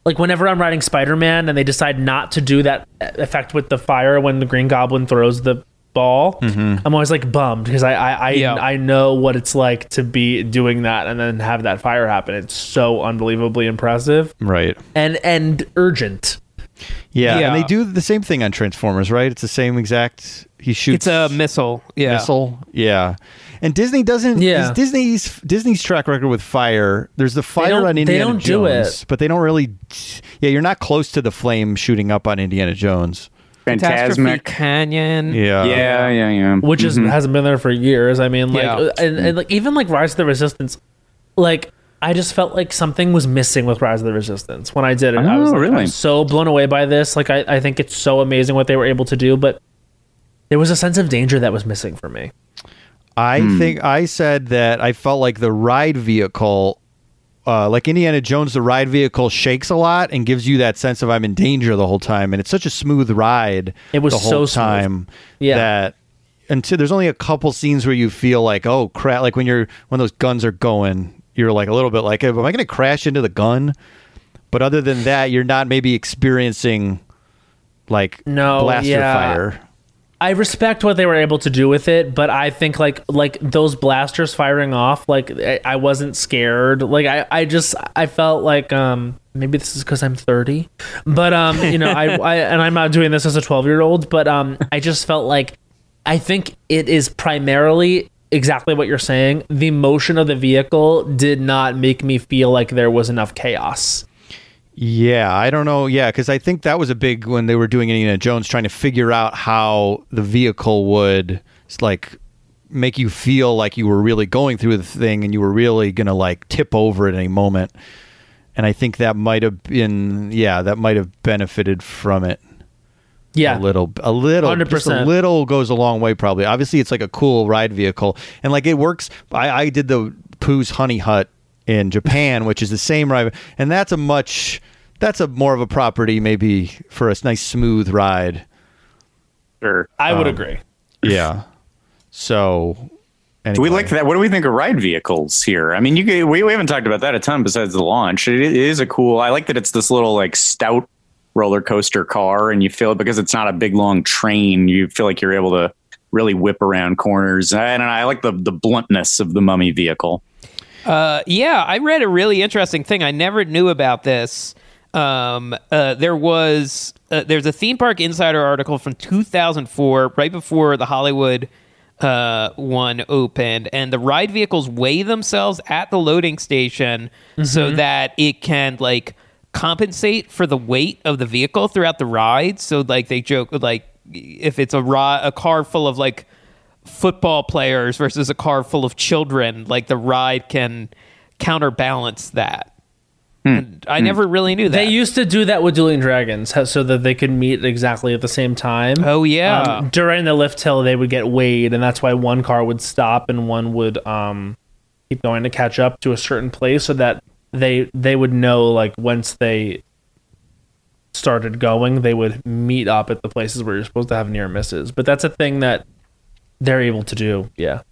like whenever I'm riding Spider-Man and they decide not to do that effect with the fire when the Green Goblin throws the ball, mm-hmm. I'm always like bummed, because I I I, yeah. I know what it's like to be doing that and then have that fire happen. It's so unbelievably impressive, right? And and urgent. Yeah, yeah. And they do the same thing on Transformers, right? It's the same exact. He shoots. It's a missile. Yeah, missile. Yeah. And Disney doesn't. Yeah. Disney's Disney's track record with fire. There's the fire on Indiana Jones. They don't do it, but they don't really. Yeah, you're not close to the flame shooting up on Indiana Jones. Fantastic Canyon. Yeah. Yeah, yeah, yeah. Which is, mm-hmm. hasn't been there for years. I mean, like, yeah. and, and like even like Rise of the Resistance, like, I just felt like something was missing with Rise of the Resistance when I did it. Oh, I was like, really? I was so blown away by this. Like, I, I think it's so amazing what they were able to do, but there was a sense of danger that was missing for me. I hmm. think I said that I felt like the ride vehicle, Uh, like Indiana Jones, the ride vehicle shakes a lot and gives you that sense of I'm in danger the whole time. And it's such a smooth ride. It was the whole so smooth. Time yeah. that until there's only a couple scenes where you feel like, oh crap, like when you're when those guns are going, you're like a little bit like, am I going to crash into the gun? But other than that, you're not maybe experiencing like no, blaster yeah. fire. I respect what they were able to do with it, but I think like like those blasters firing off, like I, I wasn't scared. Like I, I just I felt like um maybe this is because I'm thirty, but um you know I, I and I'm not doing this as a twelve year old, but um I just felt like I think it is primarily exactly what you're saying. The motion of the vehicle did not make me feel like there was enough chaos. Yeah, I don't know. Yeah, because I think that was a big when they were doing Indiana Jones, trying to figure out how the vehicle would like make you feel like you were really going through the thing and you were really gonna like tip over at any moment. And I think that might have been, yeah, that might have benefited from it. Yeah, a little, a little, one hundred percent. Just a little goes a long way. Probably, obviously, it's like a cool ride vehicle, and like it works. I, I did the Pooh's Honey Hut in Japan, which is the same ride, and that's a much that's a more of a property maybe for a nice smooth ride. Sure, I um, would agree. Yeah. So, anyway. Do we like that? What do we think of ride vehicles here? I mean, you we we haven't talked about that a ton besides the launch. It, it is a cool. I like that it's this little like stout roller coaster car, and you feel it because it's not a big long train. You feel like you're able to really whip around corners, and I, and I like the the bluntness of the Mummy vehicle. Uh, yeah, I read a really interesting thing. I never knew about this. Um, uh, there was uh, there's a Theme Park Insider article from two thousand four, right before the Hollywood uh, one opened, and the ride vehicles weigh themselves at the loading station mm-hmm. so that it can like compensate for the weight of the vehicle throughout the ride. So like they joke like if it's a ro- a car full of like football players versus a car full of children, like the ride can counterbalance that. Mm. And I mm. never really knew that. They used to do that with Dueling Dragons so that they could meet exactly at the same time. Oh yeah. Um, during the lift hill, they would get weighed, and that's why one car would stop and one would um, keep going to catch up to a certain place, so that they they would know like once they started going, they would meet up at the places where you're supposed to have near misses. But that's a thing that they're able to do. Yeah.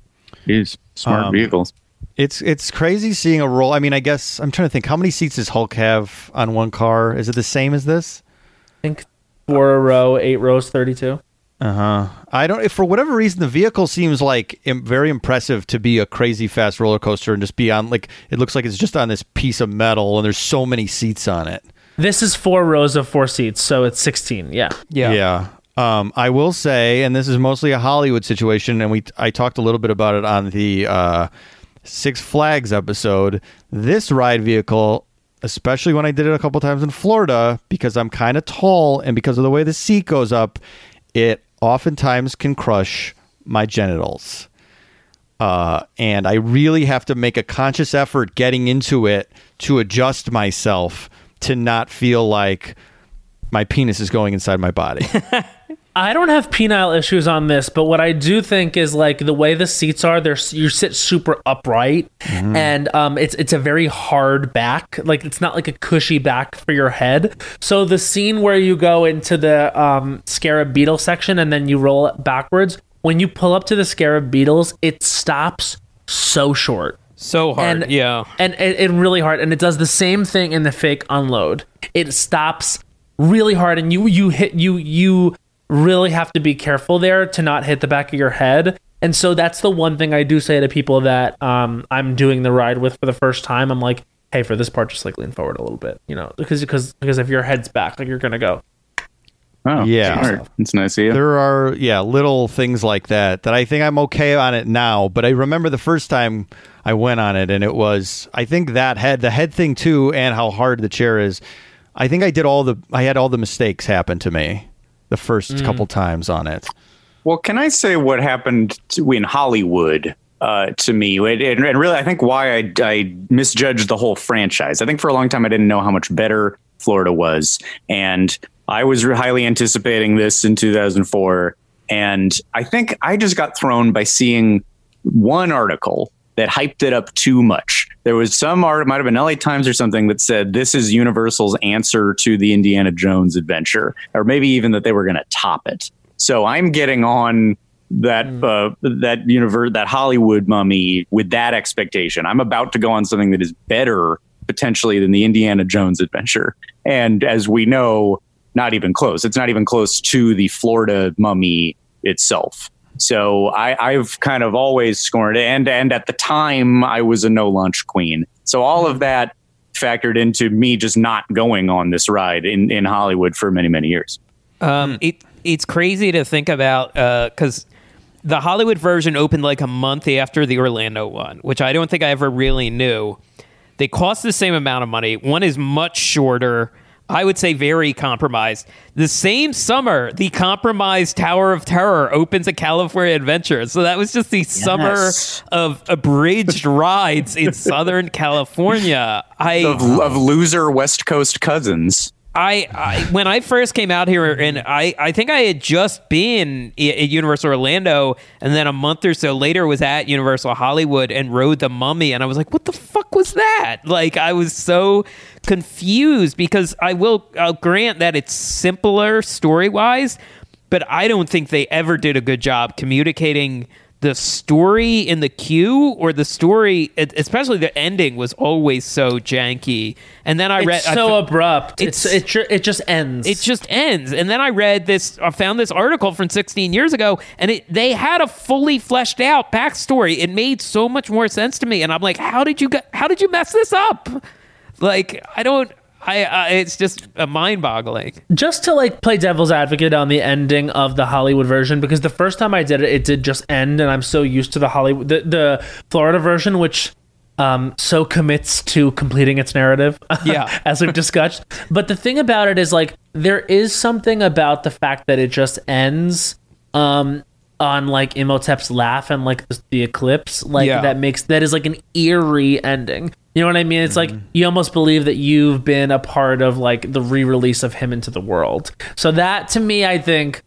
These smart um, vehicles. It's it's crazy seeing a roll. I mean, I guess I'm trying to think, how many seats does Hulk have on one car? Is it the same as this? I think four a row, eight rows, thirty-two. Uh-huh. I don't, if for whatever reason, the vehicle seems like im- very impressive to be a crazy fast roller coaster and just be on, like, it looks like it's just on this piece of metal and there's so many seats on it. This is four rows of four seats, so it's sixteen. Yeah. Yeah. Yeah. Um, I will say, and this is mostly a Hollywood situation, and we I talked a little bit about it on the uh, Six Flags episode. This ride vehicle, especially when I did it a couple times in Florida, because I'm kind of tall and because of the way the seat goes up, it oftentimes can crush my genitals. Uh, and I really have to make a conscious effort getting into it to adjust myself to not feel like my penis is going inside my body. I don't have penile issues on this, but what I do think is, like, the way the seats are, they're, you sit super upright, mm-hmm. and um, it's it's a very hard back. Like, it's not like a cushy back for your head. So the scene where you go into the um, scarab beetle section and then you roll backwards, when you pull up to the scarab beetles, it stops so short. So hard, and, yeah. And, and, and really hard, and it does the same thing in the fake unload. It stops really hard, and you you hit you you... really have to be careful there to not hit the back of your head. And so that's the one thing I do say to people that um I'm doing the ride with for the first time. I'm like, hey, for this part, just like lean forward a little bit, you know, because because because if your head's back, like, you're gonna go, oh yeah, it's nice of you. There are yeah little things like that that I think I'm okay on it now, but I remember the first time I went on it, and it was, I think that head the head thing too, and how hard the chair is. I think I did all the I had all the mistakes happen to me the first mm. couple times on it. Well, can I say what happened to, in Hollywood uh, to me? It, it, and really, I think why I, I misjudged the whole franchise. I think for a long time, I didn't know how much better Florida was. And I was highly anticipating this in two thousand four. And I think I just got thrown by seeing one article that hyped it up too much. There was some art, it might have been L A Times or something, that said this is Universal's answer to the Indiana Jones adventure, or maybe even that they were going to top it. So I'm getting on that mm. uh, that universe, that Hollywood Mummy, with that expectation. I'm about to go on something that is better potentially than the Indiana Jones adventure, and as we know, not even close. It's not even close to the Florida Mummy itself. So I, I've kind of always scorned it. And, and at the time, I was a no-lunch queen. So all of that factored into me just not going on this ride in, in Hollywood for many, many years. Um, it It's crazy to think about, because uh, the Hollywood version opened like a month after the Orlando one, which I don't think I ever really knew. They cost the same amount of money. One is much shorter. I would say very compromised. The same summer, the compromised Tower of Terror opens a California Adventure. So that was just the yes. summer of abridged rides in Southern California. I of, of loser West Coast cousins. I, I when I first came out here, and I, I think I had just been at Universal Orlando, and then a month or so later was at Universal Hollywood and rode the Mummy, and I was like, what the fuck was that? Like, I was so confused, because I will I'll grant that it's simpler story-wise, but I don't think they ever did a good job communicating the story in the queue, or the story, especially the ending, was always so janky. And then I read, it's so I, abrupt. It's, it's it, it just ends. It just ends. And then I read this, I found this article from sixteen years ago, and it, they had a fully fleshed out backstory. It made so much more sense to me. And I'm like, how did you go, how did you mess this up? Like, I don't, I, I it's just a mind boggling. Just to like play devil's advocate on the ending of the Hollywood version, because the first time I did it, it did just end, and I'm so used to the Hollywood, the, the Florida version, which um, so commits to completing its narrative, yeah, as we've discussed. But the thing about it is, like, there is something about the fact that it just ends um, on like Imhotep's laugh and like the, the eclipse, like yeah. that makes that is like an eerie ending. You know what I mean? It's mm-hmm. like you almost believe that you've been a part of like the re-release of him into the world. So that, to me, I think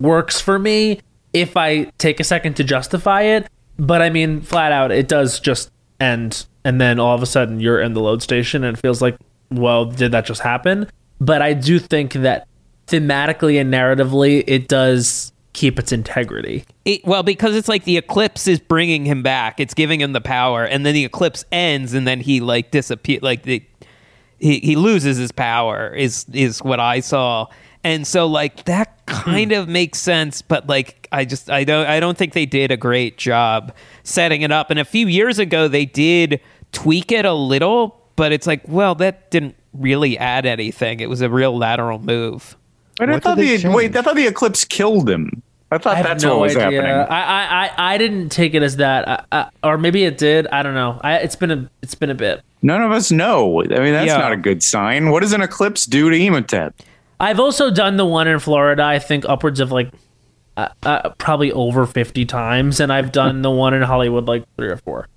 works for me if I take a second to justify it. But I mean, flat out, it does just end. And then all of a sudden you're in the load station and it feels like, well, did that just happen? But I do think that thematically and narratively, it does keep its integrity. It, well, because it's like the eclipse is bringing him back. It's giving him the power, and then the eclipse ends, and then he like disappears. Like the, he he loses his power. Is is what I saw, and so like that kind mm. of makes sense. But like I just I don't I don't think they did a great job setting it up. And a few years ago they did tweak it a little, but it's like, well, that didn't really add anything. It was a real lateral move. And I thought the change? wait, I thought the eclipse killed him. I thought I that's no what was idea. happening. I, I I didn't take it as that, I, I, or maybe it did. I don't know. I, it's been a it's been a bit. None of us know. I mean, that's yeah. not a good sign. What does an eclipse do to Imhotep? I've also done the one in Florida. I think upwards of like uh, uh, probably over fifty times, and I've done the one in Hollywood like three or four.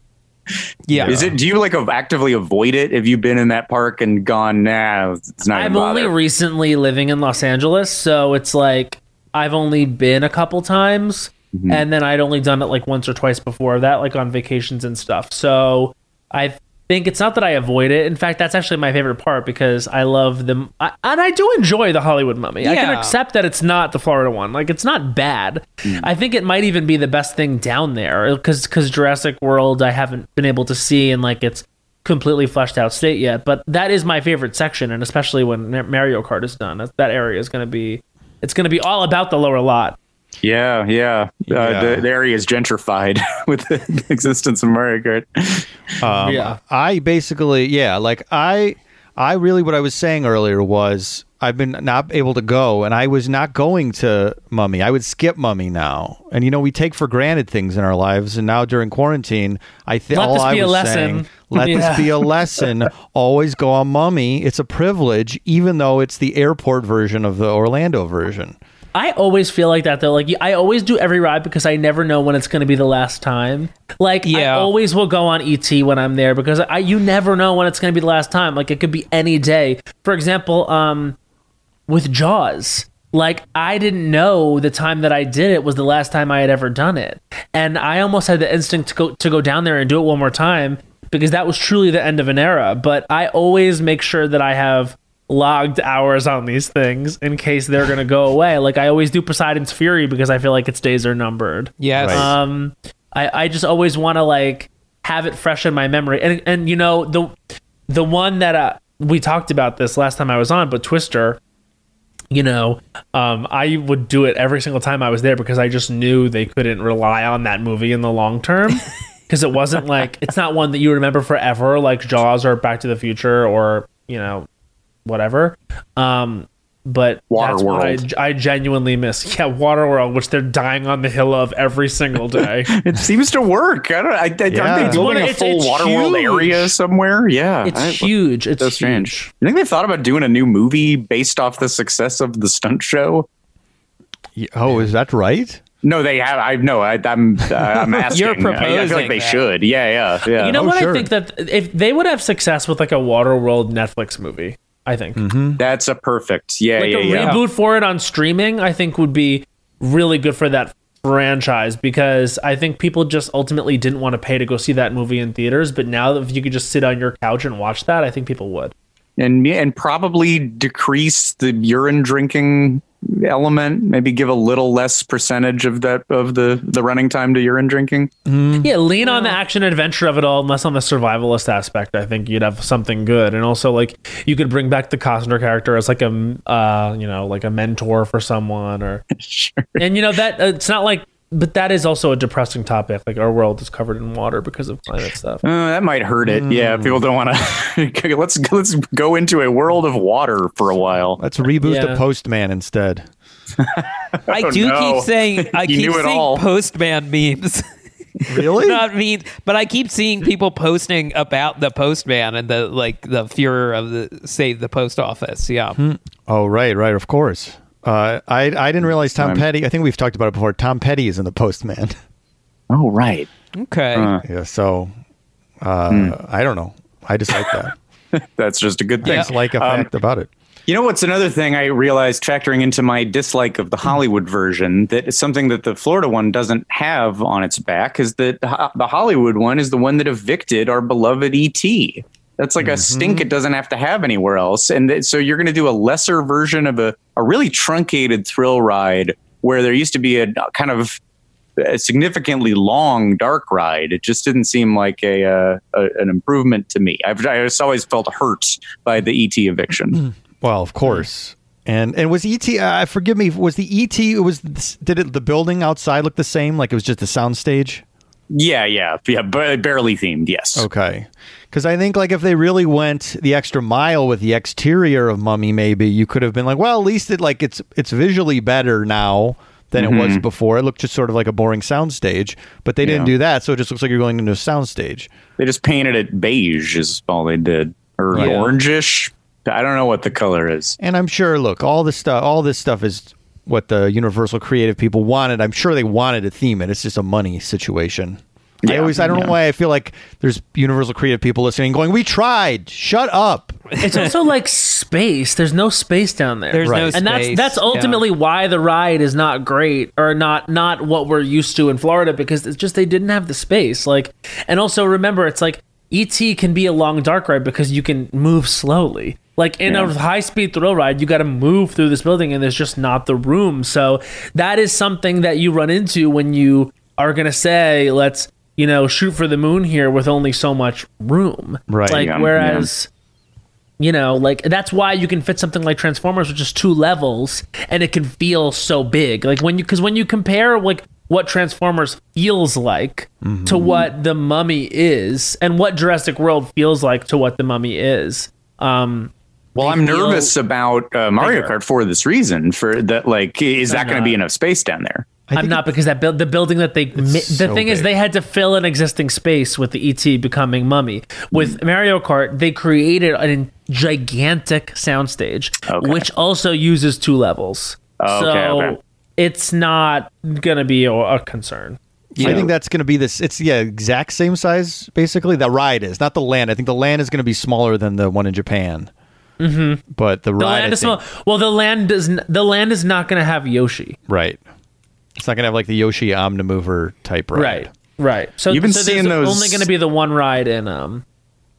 Yeah. Is it? Do you like actively avoid it? Have you been in that park and gone? Nah, it's not. I'm only recently living in Los Angeles, so it's like I've only been a couple times, mm-hmm. and then I'd only done it like once or twice before that, like on vacations and stuff. So I think it's not that I avoid it. In fact, that's actually my favorite part because I love them, I, and I do enjoy the Hollywood Mummy. Yeah. I can accept that it's not the Florida one. Like it's not bad. Mm. I think it might even be the best thing down there because because Jurassic World I haven't been able to see in like its completely fleshed out state yet. But that is my favorite section, and especially when Mario Kart is done, that, that area is going to be it's going to be all about the lower lot. Yeah, yeah. yeah. Uh, the, the area is gentrified with the existence of Mario Kart. Um, yeah. I basically, yeah, like I, I really, what I was saying earlier was I've been not able to go, and I was not going to Mummy. I would skip Mummy now. And, you know, we take for granted things in our lives. And now during quarantine, I think all I was saying, let yeah. this be a lesson. Always go on Mummy. It's a privilege, even though it's the airport version of the Orlando version. I always feel like that, though. Like, I always do every ride because I never know when it's going to be the last time. Like, yeah. I always will go on E T when I'm there because I, you never know when it's going to be the last time. Like, it could be any day. For example, um, with Jaws, like, I didn't know the time that I did it was the last time I had ever done it. And I almost had the instinct to go, to go down there and do it one more time because that was truly the end of an era. But I always make sure that I have logged hours on these things in case they're gonna go away. Like I always do Poseidon's Fury because I feel like its days are numbered. Yes. Right. Um, I, I just always want to like have it fresh in my memory. And and you know the the one that uh, we talked about this last time I was on, but Twister. You know, um, I would do it every single time I was there because I just knew they couldn't rely on that movie in the long term because it wasn't like it's not one that you remember forever like Jaws or Back to the Future or you know. Whatever, um, but Water that's World. What I, I genuinely miss. Yeah, Waterworld, which they're dying on the hill of every single day. It seems to work. I don't. I, I yeah. Aren't they building a it's, full Waterworld area somewhere? Yeah, it's I, huge. It's that's huge. Strange. You think they thought about doing a new movie based off the success of the stunt show? Yeah, oh, is that right? No, they have. I know. I'm. Uh, I'm asking. You're proposing. I feel like they that. should. Yeah, yeah, yeah. You know oh, what? Sure. I think that if they would have success with like a Waterworld Netflix movie. I think mm-hmm. that's a perfect yeah like yeah a yeah. reboot for it on streaming I think would be really good for that franchise because I think people just ultimately didn't want to pay to go see that movie in theaters, but now if you could just sit on your couch and watch that, I think people would and and probably decrease the urine drinking element, maybe give a little less percentage of that of the the running time to urine drinking. Mm. Yeah, lean on the action adventure of it all, less on the survivalist aspect. I think you'd have something good, and also like you could bring back the Costner character as like a uh, you know like a mentor for someone, or sure. and you know that uh, it's not like. But that is also a depressing topic. Like our world is covered in water because of climate stuff. Uh, that might hurt it. Mm. Yeah, people don't want to. let's let's go into a world of water for a while. Let's reboot yeah. the Postman instead. I oh, do no. keep saying I keep seeing all. Postman memes. Really? Not mean, but I keep seeing people posting about the Postman and the like the Fuhrer of the save the post office. Yeah. Hmm. Oh right, right, of course. Uh, I I didn't realize Tom um, Petty. I think we've talked about it before. Tom Petty is in the Postman. Oh right. Okay. Uh, yeah. So uh, mm. I don't know. I just like that. That's just a good thing. I just like a fact um, about it. You know what's another thing I realized factoring into my dislike of the Hollywood version that is something that the Florida one doesn't have on its back is that the Hollywood one is the one that evicted our beloved E T. That's like mm-hmm. a stink it doesn't have to have anywhere else. And th- so you're going to do a lesser version of a, a really truncated thrill ride where there used to be a kind of a significantly long dark ride. It just didn't seem like a, uh, a an improvement to me. I've I just always felt hurt by the E T eviction. Well, of course. And and was E T? Uh, forgive me. Was the E T? It was did it the building outside look the same? Like it was just a soundstage? Yeah, yeah, yeah. B- barely themed. Yes. Okay. Because I think like if they really went the extra mile with the exterior of Mummy, maybe you could have been like, well, at least it like it's it's visually better now than mm-hmm. it was before. It looked just sort of like a boring soundstage, but they didn't yeah. do that, so it just looks like you're going into a soundstage. They just painted it beige is all they did, or yeah. orangish. I don't know what the color is. And I'm sure, look, all this stuff, all this stuff is what the Universal Creative people wanted. I'm sure they wanted to theme it. It's just a money situation. Yeah, I always, I don't yeah. know why I feel like there's Universal Creative people listening going, we tried, shut up. It's also like space. There's no space down there. There's right. no space. And that's, that's ultimately yeah. why the ride is not great or not, not what we're used to in Florida, because it's just, they didn't have the space. Like, and also remember, it's like E T can be a long dark ride because you can move slowly. Like in yeah. a high-speed thrill ride, you got to move through this building, and there's just not the room. So that is something that you run into when you are going to say, "Let's, you know, shoot for the moon here with only so much room." Right. Like yeah. whereas, yeah. you know, like that's why you can fit something like Transformers, which is two levels, and it can feel so big. Like when you, because when you compare like what Transformers feels like mm-hmm. to what the Mummy is, and what Jurassic World feels like to what the Mummy is, um. Well, I'm nervous about uh, Mario Kart for this reason. For that, like, is that going to be enough space down there? I'm not, because that build the building that they mi- the so thing big. Is they had to fill an existing space with the E T becoming Mummy. With mm. Mario Kart, they created a gigantic soundstage, okay. which also uses two levels. Oh, so okay, okay. it's not going to be a, a concern. Yeah. I think that's going to be this. It's yeah, exact same size basically. The ride is not the land. I think the land is going to be smaller than the one in Japan. Mm-hmm. But the, the ride, land is think, small. Well, the land does. N- the land is not going to have Yoshi. Right. It's not going to have like the Yoshi Omnimover type ride. Right. Right. So you've been so seeing those. Only going to be the one ride in um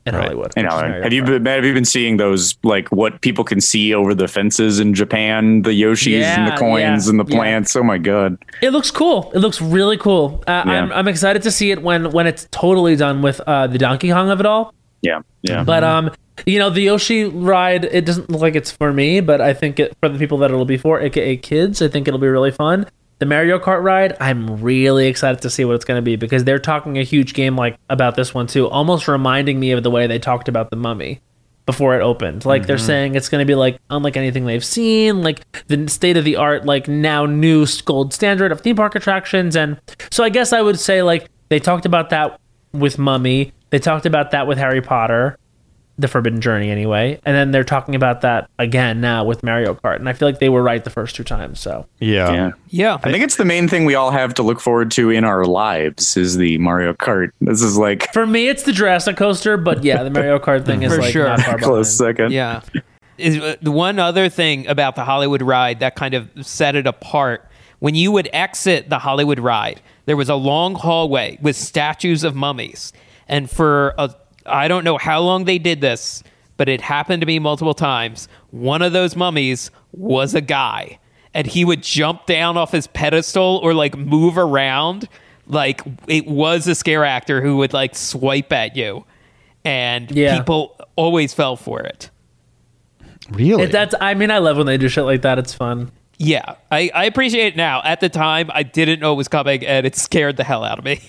in right. Hollywood. In Hollywood. Have you been, Matt, have you been seeing those like what people can see over the fences in Japan? The Yoshis yeah, and the coins yeah, and the plants. Yeah. Oh my god! It looks cool. It looks really cool. Uh, yeah. I'm I'm excited to see it when when it's totally done with uh, the Donkey Kong of it all. Yeah. Yeah. But um. You know, the Yoshi ride, it doesn't look like it's for me, but I think it, for the people that it'll be for, aka kids, I think it'll be really fun. The Mario Kart ride, I'm really excited to see what it's going to be, because they're talking a huge game like about this one too, almost reminding me of the way they talked about the Mummy before it opened. Like mm-hmm. they're saying it's going to be like unlike anything they've seen, like the state of the art, like now new gold standard of theme park attractions. And so I guess I would say like they talked about that with Mummy, they talked about that with Harry Potter. The Forbidden Journey anyway, and then they're talking about that again now with Mario Kart, and I feel like they were right the first two times. So yeah yeah, yeah. I think it's the main thing we all have to look forward to in our lives is the Mario Kart. This is like for me it's the Jurassic coaster, but yeah, the Mario Kart thing is for like sure. not far close second. Yeah, is uh, the one other thing about the Hollywood ride that kind of set it apart. When you would exit the Hollywood ride, there was a long hallway with statues of mummies, and for a I don't know how long they did this, but it happened to me multiple times. One of those mummies was a guy, and he would jump down off his pedestal or like move around. Like it was a scare actor who would like swipe at you, and yeah. people always fell for it. Really? It, that's. I mean, I love when they do shit like that. It's fun. Yeah, I, I appreciate it now. At the time, I didn't know it was coming, and it scared the hell out of me.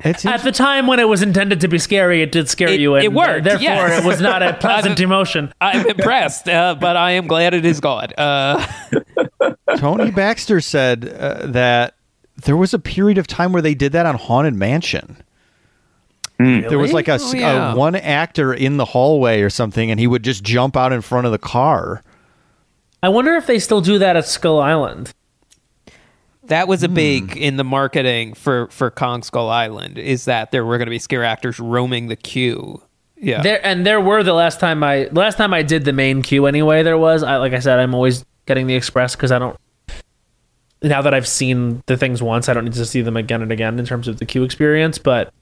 It's at the time when it was intended to be scary, it did scare it, you, and it worked. Therefore, yes. it was not a pleasant I'm, emotion. I'm impressed, uh, but I am glad it is gone. Uh. Tony Baxter said uh, that there was a period of time where they did that on Haunted Mansion. Really? There was like a, oh, yeah. a one actor in the hallway or something, and he would just jump out in front of the car. I wonder if they still do that at Skull Island. That was a big mm. in the marketing for, for Kong Skull Island, is that there were going to be scare actors roaming the queue. Yeah, there and there were the last time I last time I did the main queue anyway. There was I like I said I'm always getting the express because I don't. Now that I've seen the things once, I don't need to see them again and again in terms of the queue experience. But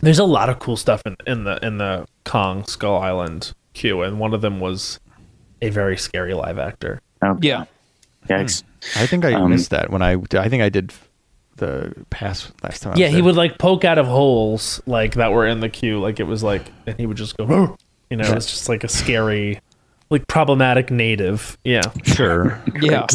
there's a lot of cool stuff in, in the in the Kong Skull Island queue, and one of them was a very scary live actor. Oh. Yeah. Yikes. Mm. I think I um, missed that when I, I think I did the pass last time. Yeah, he would like poke out of holes like that were in the queue. Like it was like, and he would just go, Whoa! you know, yeah. It's just like a scary, like problematic native. Yeah, sure. yeah.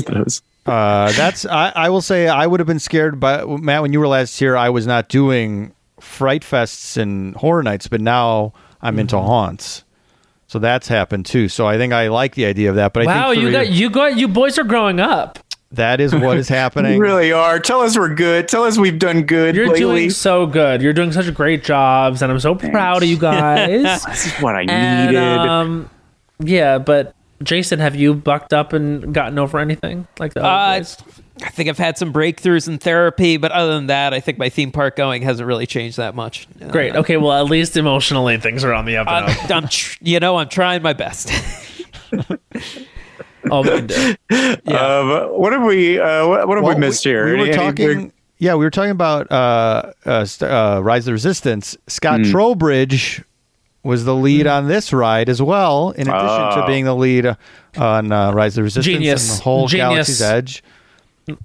Uh, that's, I, I will say I would have been scared by Matt, when you were last here, I was not doing fright fests and horror nights, but now I'm mm-hmm. into haunts. So that's happened too. So I think I like the idea of that, but wow, I think you got, you got, you boys are growing up. That is what is happening. You really are. Tell us we're good. Tell us we've done good. You're lately. doing so good. You're doing such great jobs, and I'm so Thanks. proud of you guys. This is what I and, needed. Um, yeah, but Jason, have you bucked up and gotten over anything like that? Uh, I think I've had some breakthroughs in therapy, but other than that, I think my theme park going hasn't really changed that much. Uh, Great. Okay. Well, at least emotionally, things are on the up and up. I'm, I'm tr- you know, I'm trying my best. Oh, yeah. um, what have we? Uh, what, what have well, we missed we, here? We were Any, talking. Anything? Yeah, we were talking about uh, uh, uh, Rise of the Resistance. Scott mm. Trowbridge was the lead on this ride as well, in addition uh, to being the lead on uh, Rise of the Resistance genius. and the whole genius. Galaxy's Edge.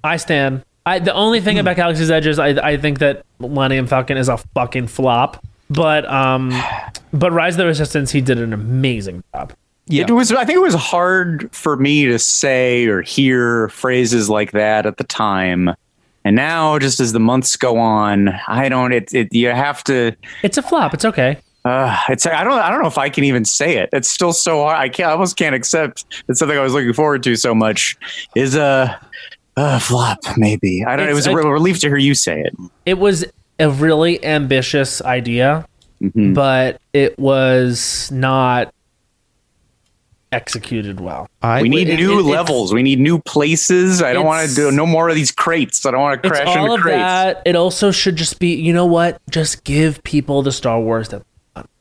I stand. I, the only thing mm. about Galaxy's Edge is I, I think that Millennium Falcon is a fucking flop. But um, but Rise of the Resistance, he did an amazing job. Yeah. It was. I think it was hard for me to say or hear phrases like that at the time. And now, just as the months go on, I don't. It. it you have to. It's a flop. It's okay. Uh, it's I don't I don't know if I can even say it. It's still so hard. I can't I almost can't accept it's something I was looking forward to so much is a, a flop maybe. I don't it's, it was a, a relief to hear you say it. It was a really ambitious idea, mm-hmm. but it was not executed well. I, we need it, new it, levels. We need new places. I don't want to do no more of these crates. I don't want to crash it's all into of crates. That. It also should just be, you know what? Just give people the Star Wars that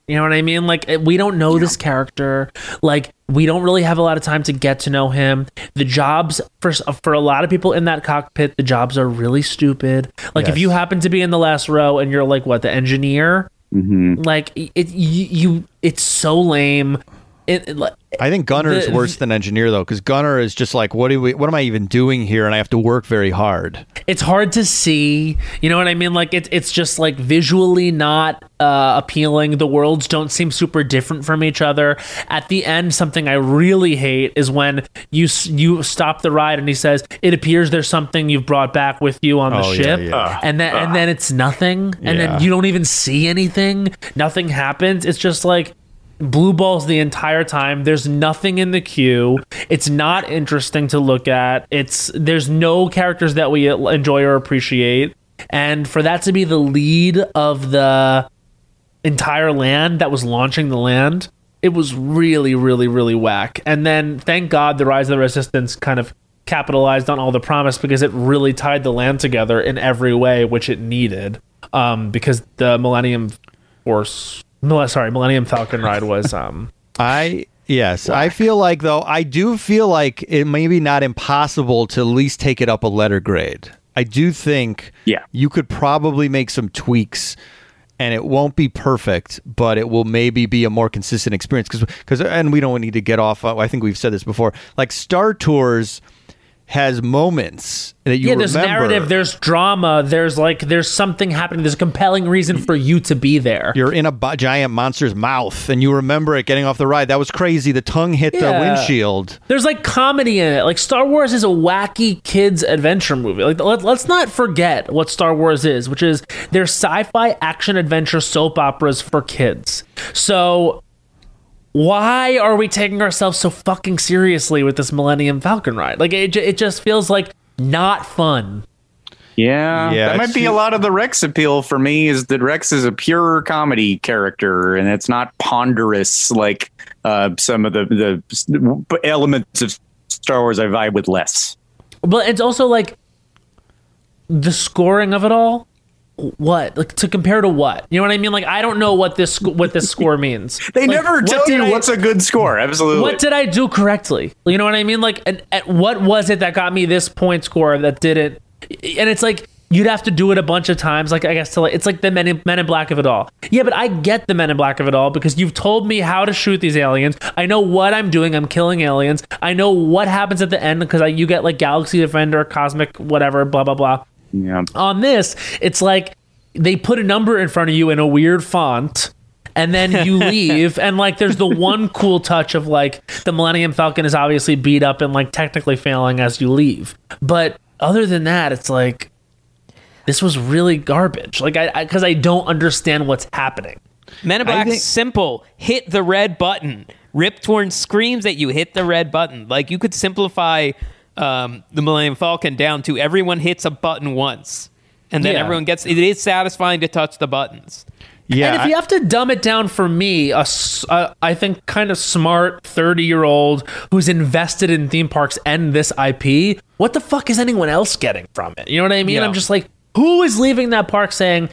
You know what I mean? Like, we don't know yeah. this character. Like, we don't really have a lot of time to get to know him. The jobs, for, for a lot of people in that cockpit, the jobs are really stupid. Like, yes. if you happen to be in the last row and you're like, what, the engineer? Mm-hmm. Like, it, you, you, it's so lame. It, it, I think Gunner the, is worse than engineer, though, because Gunner is just like, what do we? What am I even doing here? And I have to work very hard. It's hard to see. You know what I mean? Like, it, it's just like visually not uh, appealing. The worlds don't seem super different from each other. At the end, something I really hate is when you you stop the ride and he says, it appears there's something you've brought back with you on the oh, ship. Yeah, yeah. Uh, and, then, uh, and then it's nothing. And yeah. then you don't even see anything. Nothing happens. It's just like, blue balls the entire time. There's nothing in the queue. It's not interesting to look at. It's there's no characters that we enjoy or appreciate. And for that to be the lead of the entire land that was launching the land, it was really, really, really whack. And then, thank God, the Rise of the Resistance kind of capitalized on all the promise because it really tied the land together in every way, which it needed. Um, because the Millennium Force... No, sorry, Millennium Falcon ride was um I yes, I feel like though I do feel like it may be not impossible to at least take it up a letter grade. I do think yeah. you could probably make some tweaks and it won't be perfect, but it will maybe be a more consistent experience cuz cuz and we don't need to get off I think we've said this before. Like Star Tours has moments that you yeah, remember. Yeah, there's narrative, there's drama, there's like, there's something happening, there's a compelling reason for you to be there. You're in a bo- giant monster's mouth, and you remember it getting off the ride. That was crazy. The tongue hit yeah. the windshield. There's like comedy in it. Like Star Wars is a wacky kids adventure movie. Like let, let's not forget what Star Wars is, which is they're sci-fi action adventure soap operas for kids. So... why are we taking ourselves so fucking seriously with this Millennium Falcon ride? Like it, it just feels like not fun. Yeah, yeah that might be a lot of the Rex appeal for me is that Rex is a pure comedy character and it's not ponderous like uh, some of the, the elements of Star Wars I vibe with less. But it's also like the scoring of it all. What like to compare to what you know what I mean like I don't know what this what this score means they like, never tell you I, what's a good score absolutely what did I do correctly you know what I mean like and, and what was it that got me this point score that did it and it's like you'd have to do it a bunch of times. Like, I guess to like, it's like the Men in, Men in Black of it all. Yeah, but I get the Men in Black of it all because you've told me how to shoot these aliens. I know what I'm doing. I'm killing aliens. I know what happens at the end because you get like Galaxy Defender, Cosmic, whatever, blah, blah, blah. Yeah. On this, it's like they put a number in front of you in a weird font. And then you leave, and like there's the one cool touch of like the Millennium Falcon is obviously beat up and like technically failing as you leave. But other than that, it's like this was really garbage. Like I, because I, I don't understand what's happening. Men in Black's think- simple. Hit the red button. Rip Torn screams at you. Hit the red button. Like you could simplify um, the Millennium Falcon down to everyone hits a button once, and then yeah. everyone gets. It is satisfying to touch the buttons. Yeah, and if you have to dumb it down for me, a, a, I think kind of smart thirty-year-old who's invested in theme parks and this I P, what the fuck is anyone else getting from it? You know what I mean? Yeah. I'm just like, who is leaving that park saying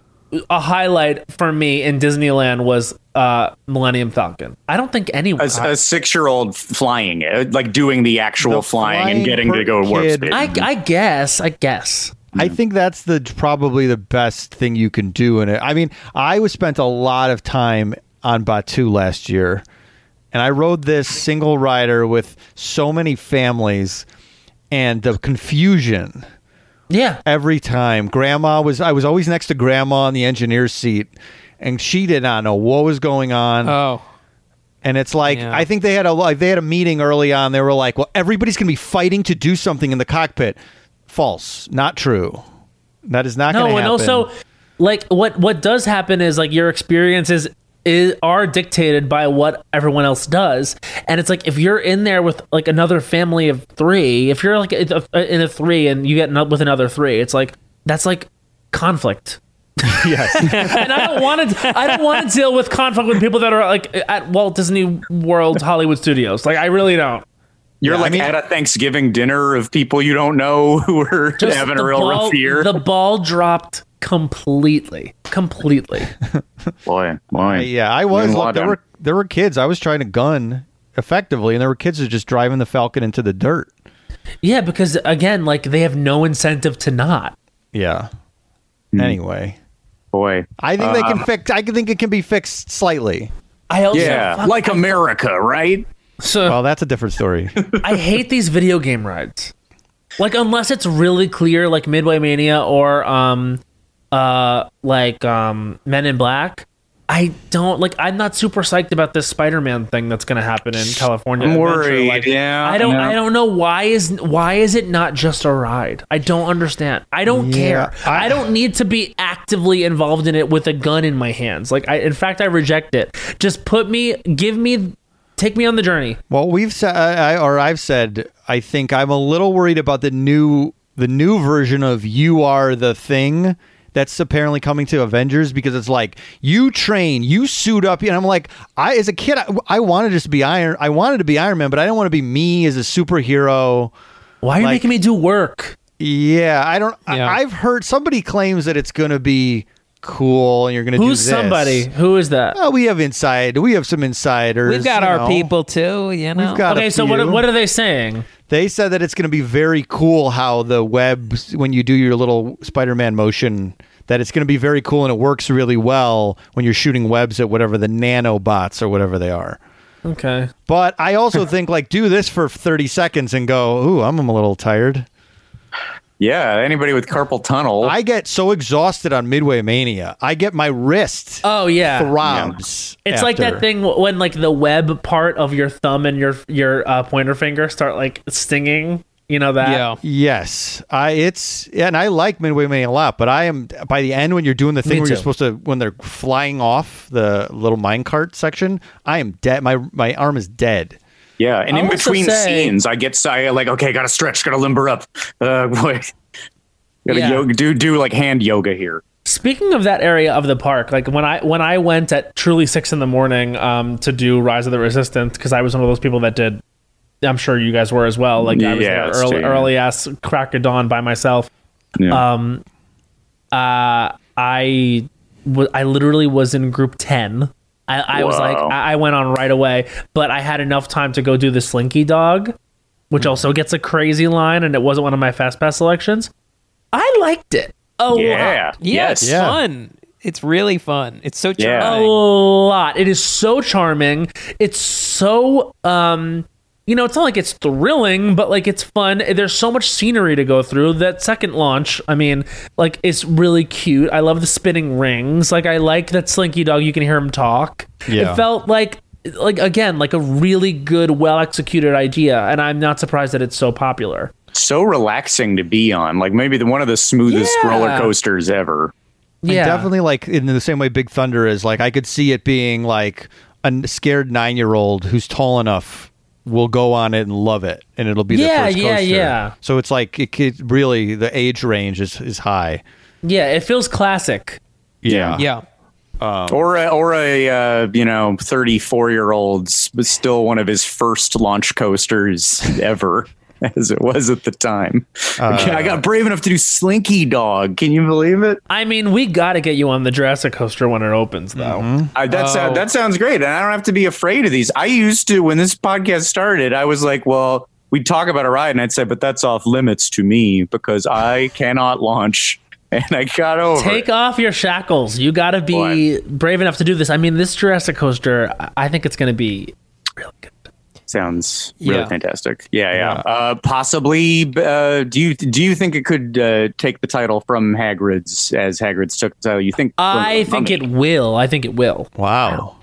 a highlight for me in Disneyland was uh, Millennium Falcon? I don't think anyone. A, a six-year-old flying it, like doing the actual the flying, flying and getting to go warp speed. I, I guess, I guess. I think that's the probably the best thing you can do in it. I mean, I was spent a lot of time on Batuu last year, and I rode this single rider with so many families, and the confusion. Yeah. Every time, Grandma was I was always next to Grandma in the engineer's seat, and she did not know what was going on. Oh. And it's like yeah. I think they had a like they had a meeting early on. They were like, "Well, everybody's going to be fighting to do something in the cockpit." False, not true. That is not going to happen. No, and also, like what what does happen is like your experiences is are dictated by what everyone else does, and it's like if you're in there with like another family of three, if you're like in a three and you get with another three, it's like that's like conflict. Yes, and I don't want to. I don't want to deal with conflict with people that are like at Walt Disney World Hollywood Studios. Like I really don't. You're yeah, like I mean, at a Thanksgiving dinner of people you don't know who are having a real ball, rough year. The ball dropped completely, completely. boy, boy. Yeah, I was. Look, there were there were kids. I was trying to gun effectively, and there were kids who were just driving the Falcon into the dirt. Yeah, because again, like they have no incentive to not. Yeah. Mm. Anyway, boy, I think uh, they can fix. I think it can be fixed slightly. I also yeah, fuck, like I America, fuck. right? So, well, that's a different story. I hate these video game rides. Like, unless it's really clear, like Midway Mania or um, uh, like um, Men in Black. I don't like. I'm not super psyched about this Spider-Man thing that's going to happen in California. I'm worried. Like, yeah, I don't. No. I don't know why is why is it not just a ride? I don't understand. I don't yeah, care. I, I don't need to be actively involved in it with a gun in my hands. Like, I in fact, I reject it. Just put me. Give me. Take me on the journey. Well, we've said, I, or I've said, I think I'm a little worried about the new, the new version of "You Are the Thing" that's apparently coming to Avengers because it's like you train, you suit up, and I'm like, I as a kid, I, I wanted to just be Iron, I wanted to be Iron Man, but I didn't want to be me as a superhero. Why are you like, making me do work? Yeah, I don't. Yeah. I, I've heard somebody claims that it's going to be cool and you're gonna who's do this. Somebody who is that? Oh, we have inside we have some insiders. We've got our know. people too, you know. We've got okay, so what what are they saying? They said that it's gonna be very cool how the web when you do your little Spider-Man motion, that it's gonna be very cool and it works really well when you're shooting webs at whatever the nanobots or whatever they are. Okay. But I also think like do this for thirty seconds and go, ooh, I'm a little tired. Yeah, anybody with carpal tunnel. I get so exhausted on Midway Mania. I get my wrist. Oh yeah, throbs. Yeah. It's after. Like that thing when like the web part of your thumb and your your uh, pointer finger start like stinging. You know that? Yeah. Yes. I it's yeah, and I like Midway Mania a lot, but I am by the end when you're doing the thing Me where too. You're supposed to when they're flying off the little minecart section, I am dead. My my arm is dead. Yeah, and I in between say, scenes, I get I like, okay, gotta stretch, gotta limber up. Uh, boy, gotta yeah. yoga, do do like hand yoga here. Speaking of that area of the park, like when I when I went at truly six in the morning um, to do Rise of the Resistance, because I was one of those people that did. I'm sure you guys were as well. Like I was yeah, there early, early ass crack of dawn by myself. Yeah. Um, uh, I w- I literally was in group ten. I, I was like, I went on right away, but I had enough time to go do the Slinky Dog, which also gets a crazy line, and it wasn't one of my Fast Pass selections. I liked it. a yeah. lot. Yeah, yes. It's yeah. fun. It's really fun. It's so charming. Yeah. A lot. It is so charming. It's so, um, you know, it's not like it's thrilling, but like it's fun. There's so much scenery to go through. That second launch, I mean, like it's really cute. I love the spinning rings. Like I like that Slinky Dog. You can hear him talk. Yeah. It felt like, like again, like a really good, well-executed idea, and I'm not surprised that it's so popular. So relaxing to be on. Like maybe the one of the smoothest yeah. roller coasters ever. Yeah, and definitely. Like in the same way, Big Thunder is like I could see it being like a scared nine-year-old who's tall enough will go on it and love it, and it'll be yeah, the first coaster. Yeah, yeah. So it's like it, it really the age range is, is high. Yeah, it feels classic. Yeah, yeah. Um, or a, or a uh, you know thirty-four-year-old was still one of his first launch coasters ever, as it was at the time. Uh, I got brave enough to do Slinky Dog. Can you believe it? I mean, we got to get you on the Jurassic coaster when it opens, though. Mm-hmm. Uh, that's oh. uh, that sounds great, and I don't have to be afraid of these. I used to when this podcast started. I was like, well, we'd talk about a ride, and I'd say, but that's off limits to me because I cannot launch. And I got over. Take it. Off your shackles. You got to be Boy. brave enough to do this. I mean, this Jurassic coaster, I think it's going to be really good. Sounds really yeah. fantastic. Yeah, yeah. yeah. Uh, possibly. Uh, do you do you think it could uh, take the title from Hagrid's as Hagrid's took the title? You think? I think it will. I think it will. Wow.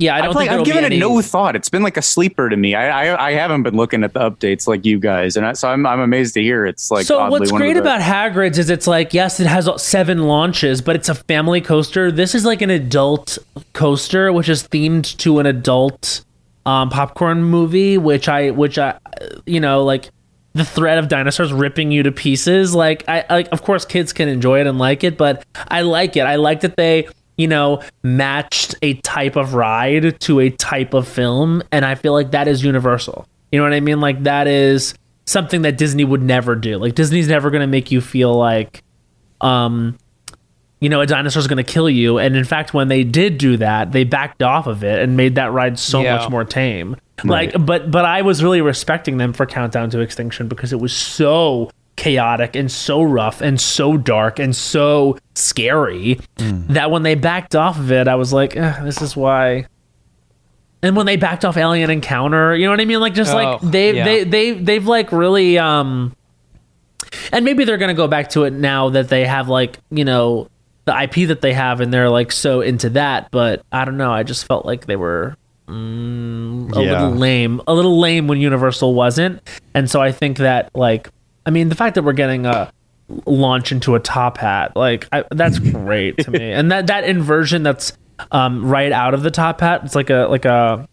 Yeah, I don't I think like, I've given it any... no thought. It's been like a sleeper to me. I, I I haven't been looking at the updates like you guys, and I, so I'm I'm amazed to hear it's like. So what's great the... about Hagrid's is it's like yes, it has seven launches, but it's a family coaster. This is like an adult coaster, which is themed to an adult um, popcorn movie, which I which I you know like the threat of dinosaurs ripping you to pieces. Like I like of course kids can enjoy it and like it, but I like it. I like that they. You know, matched a type of ride to a type of film. And I feel like that is universal. You know what I mean? Like that is something that Disney would never do. Like Disney's never going to make you feel like, um, you know, a dinosaur's going to kill you. And in fact, when they did do that, they backed off of it and made that ride so yeah. much more tame. Right. Like, but, but I was really respecting them for Countdown to Extinction because it was so chaotic and so rough and so dark and so scary mm. that when they backed off of it, I was like, eh, this is why. And when they backed off Alien Encounter, you know what I mean? Like just oh, like they, yeah. they, they, they've like really, um, and maybe they're going to go back to it now that they have like, you know, the I P that they have and they're like so into that, but I don't know. I just felt like they were mm, a yeah. little lame, a little lame when Universal wasn't. And so I think that like, I mean, the fact that we're getting a launch into a top hat, like I, that's great to me. And that, that inversion that's um, right out of the top hat, it's like a like a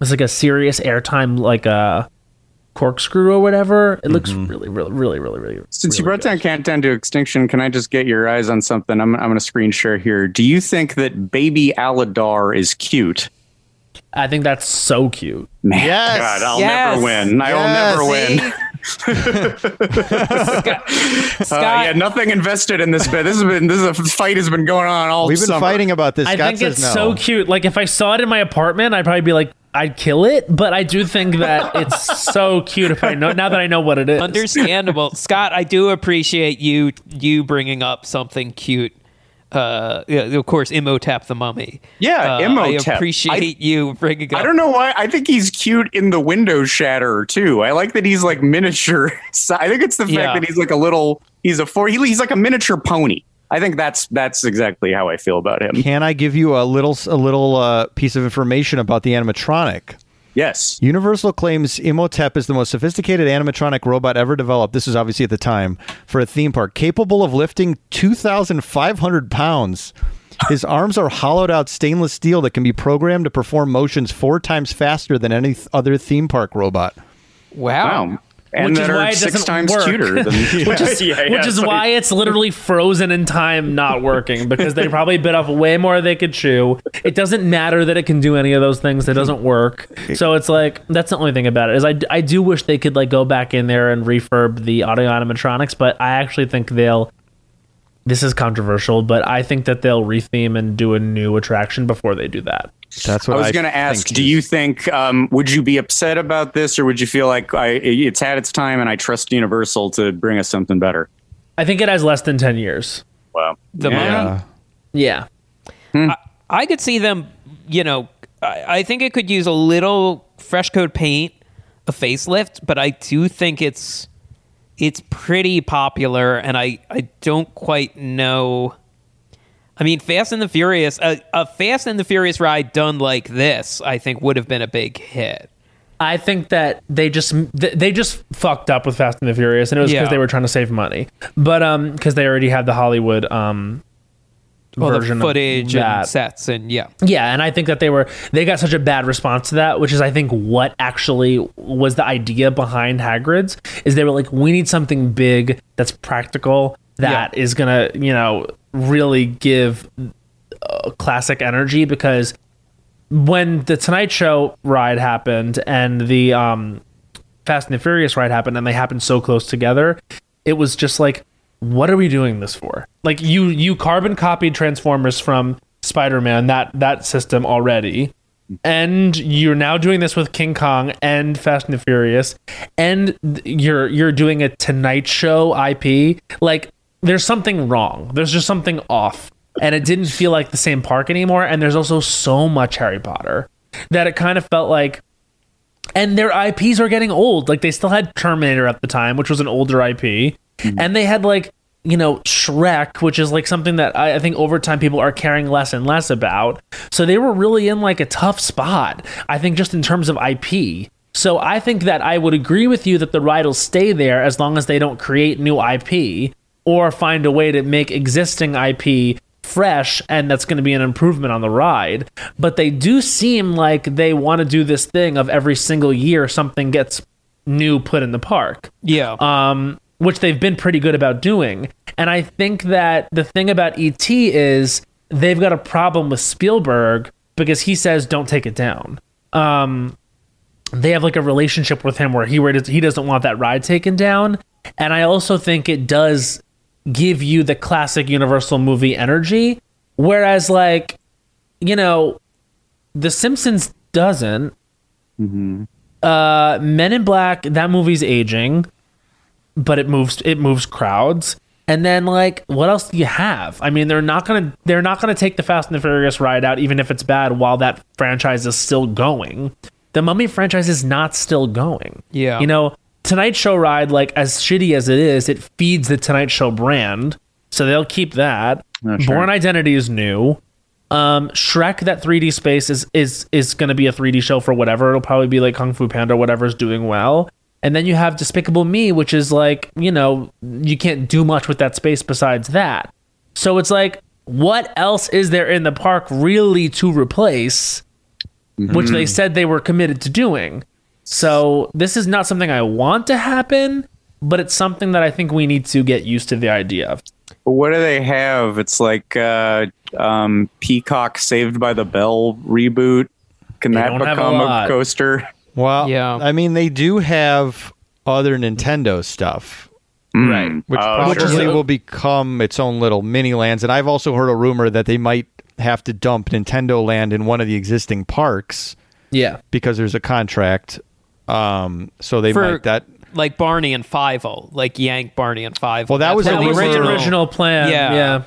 it's like a serious airtime like a corkscrew or whatever. It mm-hmm. looks really, really, really, really, really. Since really you brought good. down Countdown to Extinction, can I just get your eyes on something? I'm I'm gonna screen share here. Do you think that Baby Aladar is cute? I think that's so cute. Man, yes. God, I'll yes. never win. I yes. will never See? win. Scott. Scott. Uh, yeah, nothing invested in this bit. This has been this is a fight has been going on all. We've been summer. fighting about this. I Scott think it's no. so cute. Like if I saw it in my apartment, I'd probably be like, I'd kill it. But I do think that it's so cute. If I know now that I know what it is, understandable. Scott, I do appreciate you you bringing up something cute. Uh, yeah, of course, Imhotep the Mummy. Yeah, uh, Imhotep. I appreciate I, you bringing up. I don't know why. I think he's cute in the window shatterer, too. I like that he's like miniature. So I think it's the fact yeah. that he's like a little, he's a four, he, he's like a miniature pony. I think that's that's exactly how I feel about him. Can I give you a little, a little uh, piece of information about the animatronic? Yes. Universal claims Imhotep is the most sophisticated animatronic robot ever developed. This is obviously at the time for a theme park, capable of lifting two thousand five hundred pounds. His arms are hollowed out stainless steel that can be programmed to perform motions four times faster than any th- other theme park robot. Wow. wow. And which that is why it six times work. Cuter than yeah, which is, yeah, yeah, which is why it's literally frozen in time not working because they probably bit off way more than they could chew. It doesn't matter that it can do any of those things. It doesn't work. So it's like that's the only thing about it is I, I do wish they could like go back in there and refurb the audio animatronics, but I actually think they'll this is controversial, but I think that they'll retheme and do a new attraction before they do that. That's what I was going to ask. Do you think um, would you be upset about this or would you feel like I, it's had its time and I trust Universal to bring us something better? I I think it has less than ten years. Wow. The yeah. Modern? Yeah. Hmm. I, I could see them, you know, I, I think it could use a little fresh coat paint, a facelift, but I do think it's it's pretty popular, and I, I don't quite know. I mean, Fast and the Furious, a, a Fast and the Furious ride done like this, I think would have been a big hit. I think that they just they just fucked up with Fast and the Furious, and it was because yeah. they were trying to save money, but um, because they already had the Hollywood um well, version the footage of that. And sets and yeah, yeah, and I think that they were they got such a bad response to that, which is I think what actually was the idea behind Hagrid's is they were like, we need something big that's practical that yeah. is gonna you know really give uh, classic energy because. When the Tonight Show ride happened and the um, Fast and the Furious ride happened, and they happened so close together, it was just like, what are we doing this for? Like you, you carbon copied Transformers from Spider-Man, that that system already, and you're now doing this with King Kong and Fast and the Furious, and you're you're doing a Tonight Show I P. Like there's something wrong. There's just something off. And it didn't feel like the same park anymore. And there's also so much Harry Potter that it kind of felt like, and their I Ps are getting old. Like they still had Terminator at the time, which was an older I P. Mm-hmm. And they had like, you know, Shrek, which is like something that I, I think over time people are caring less and less about. So they were really in like a tough spot, I think, just in terms of I P. So I think that I would agree with you that the ride will stay there as long as they don't create new I P or find a way to make existing I P fresh, and that's going to be an improvement on the ride. But they do seem like they want to do this thing of every single year something gets new put in the park, yeah um which they've been pretty good about doing. And I think that the thing about E T is they've got a problem with Spielberg because he says don't take it down. Um they have like a relationship with him where he he doesn't want that ride taken down, and I also think it does give you the classic Universal movie energy, whereas like, you know, The Simpsons doesn't. Mm-hmm. uh Men in Black, that movie's aging, but it moves it moves crowds. And then like, what else do you have? I mean, they're not gonna they're not gonna take the Fast and the Furious ride out even if it's bad while that franchise is still going. The Mummy franchise is not still going. Yeah, you know, Tonight Show ride, like as shitty as it is, it feeds the Tonight Show brand, so they'll keep that. Sure. Bourne Identity is new. um Shrek, that three D space is is is going to be a three D show for whatever. It'll probably be like Kung Fu Panda, whatever's doing well. And then you have Despicable Me, which is like, you know, you can't do much with that space besides that. So it's like, what else is there in the park really to replace? Mm-hmm. Which they said they were committed to doing. So this is not something I want to happen, but it's something that I think we need to get used to the idea of. But what do they have? It's like uh, um, Peacock Saved by the Bell reboot. Can that become a, a coaster? Well, yeah. I mean, they do have other Nintendo stuff. Mm. Right. Which uh, probably sure. will become its own little mini lands. And I've also heard a rumor that they might have to dump Nintendo Land in one of the existing parks. Yeah. Because there's a contract. Um, so they for, might that like Barney and Five-O, like yank Barney and Five-O. Well, that That's was the original, original plan. Yeah, yeah.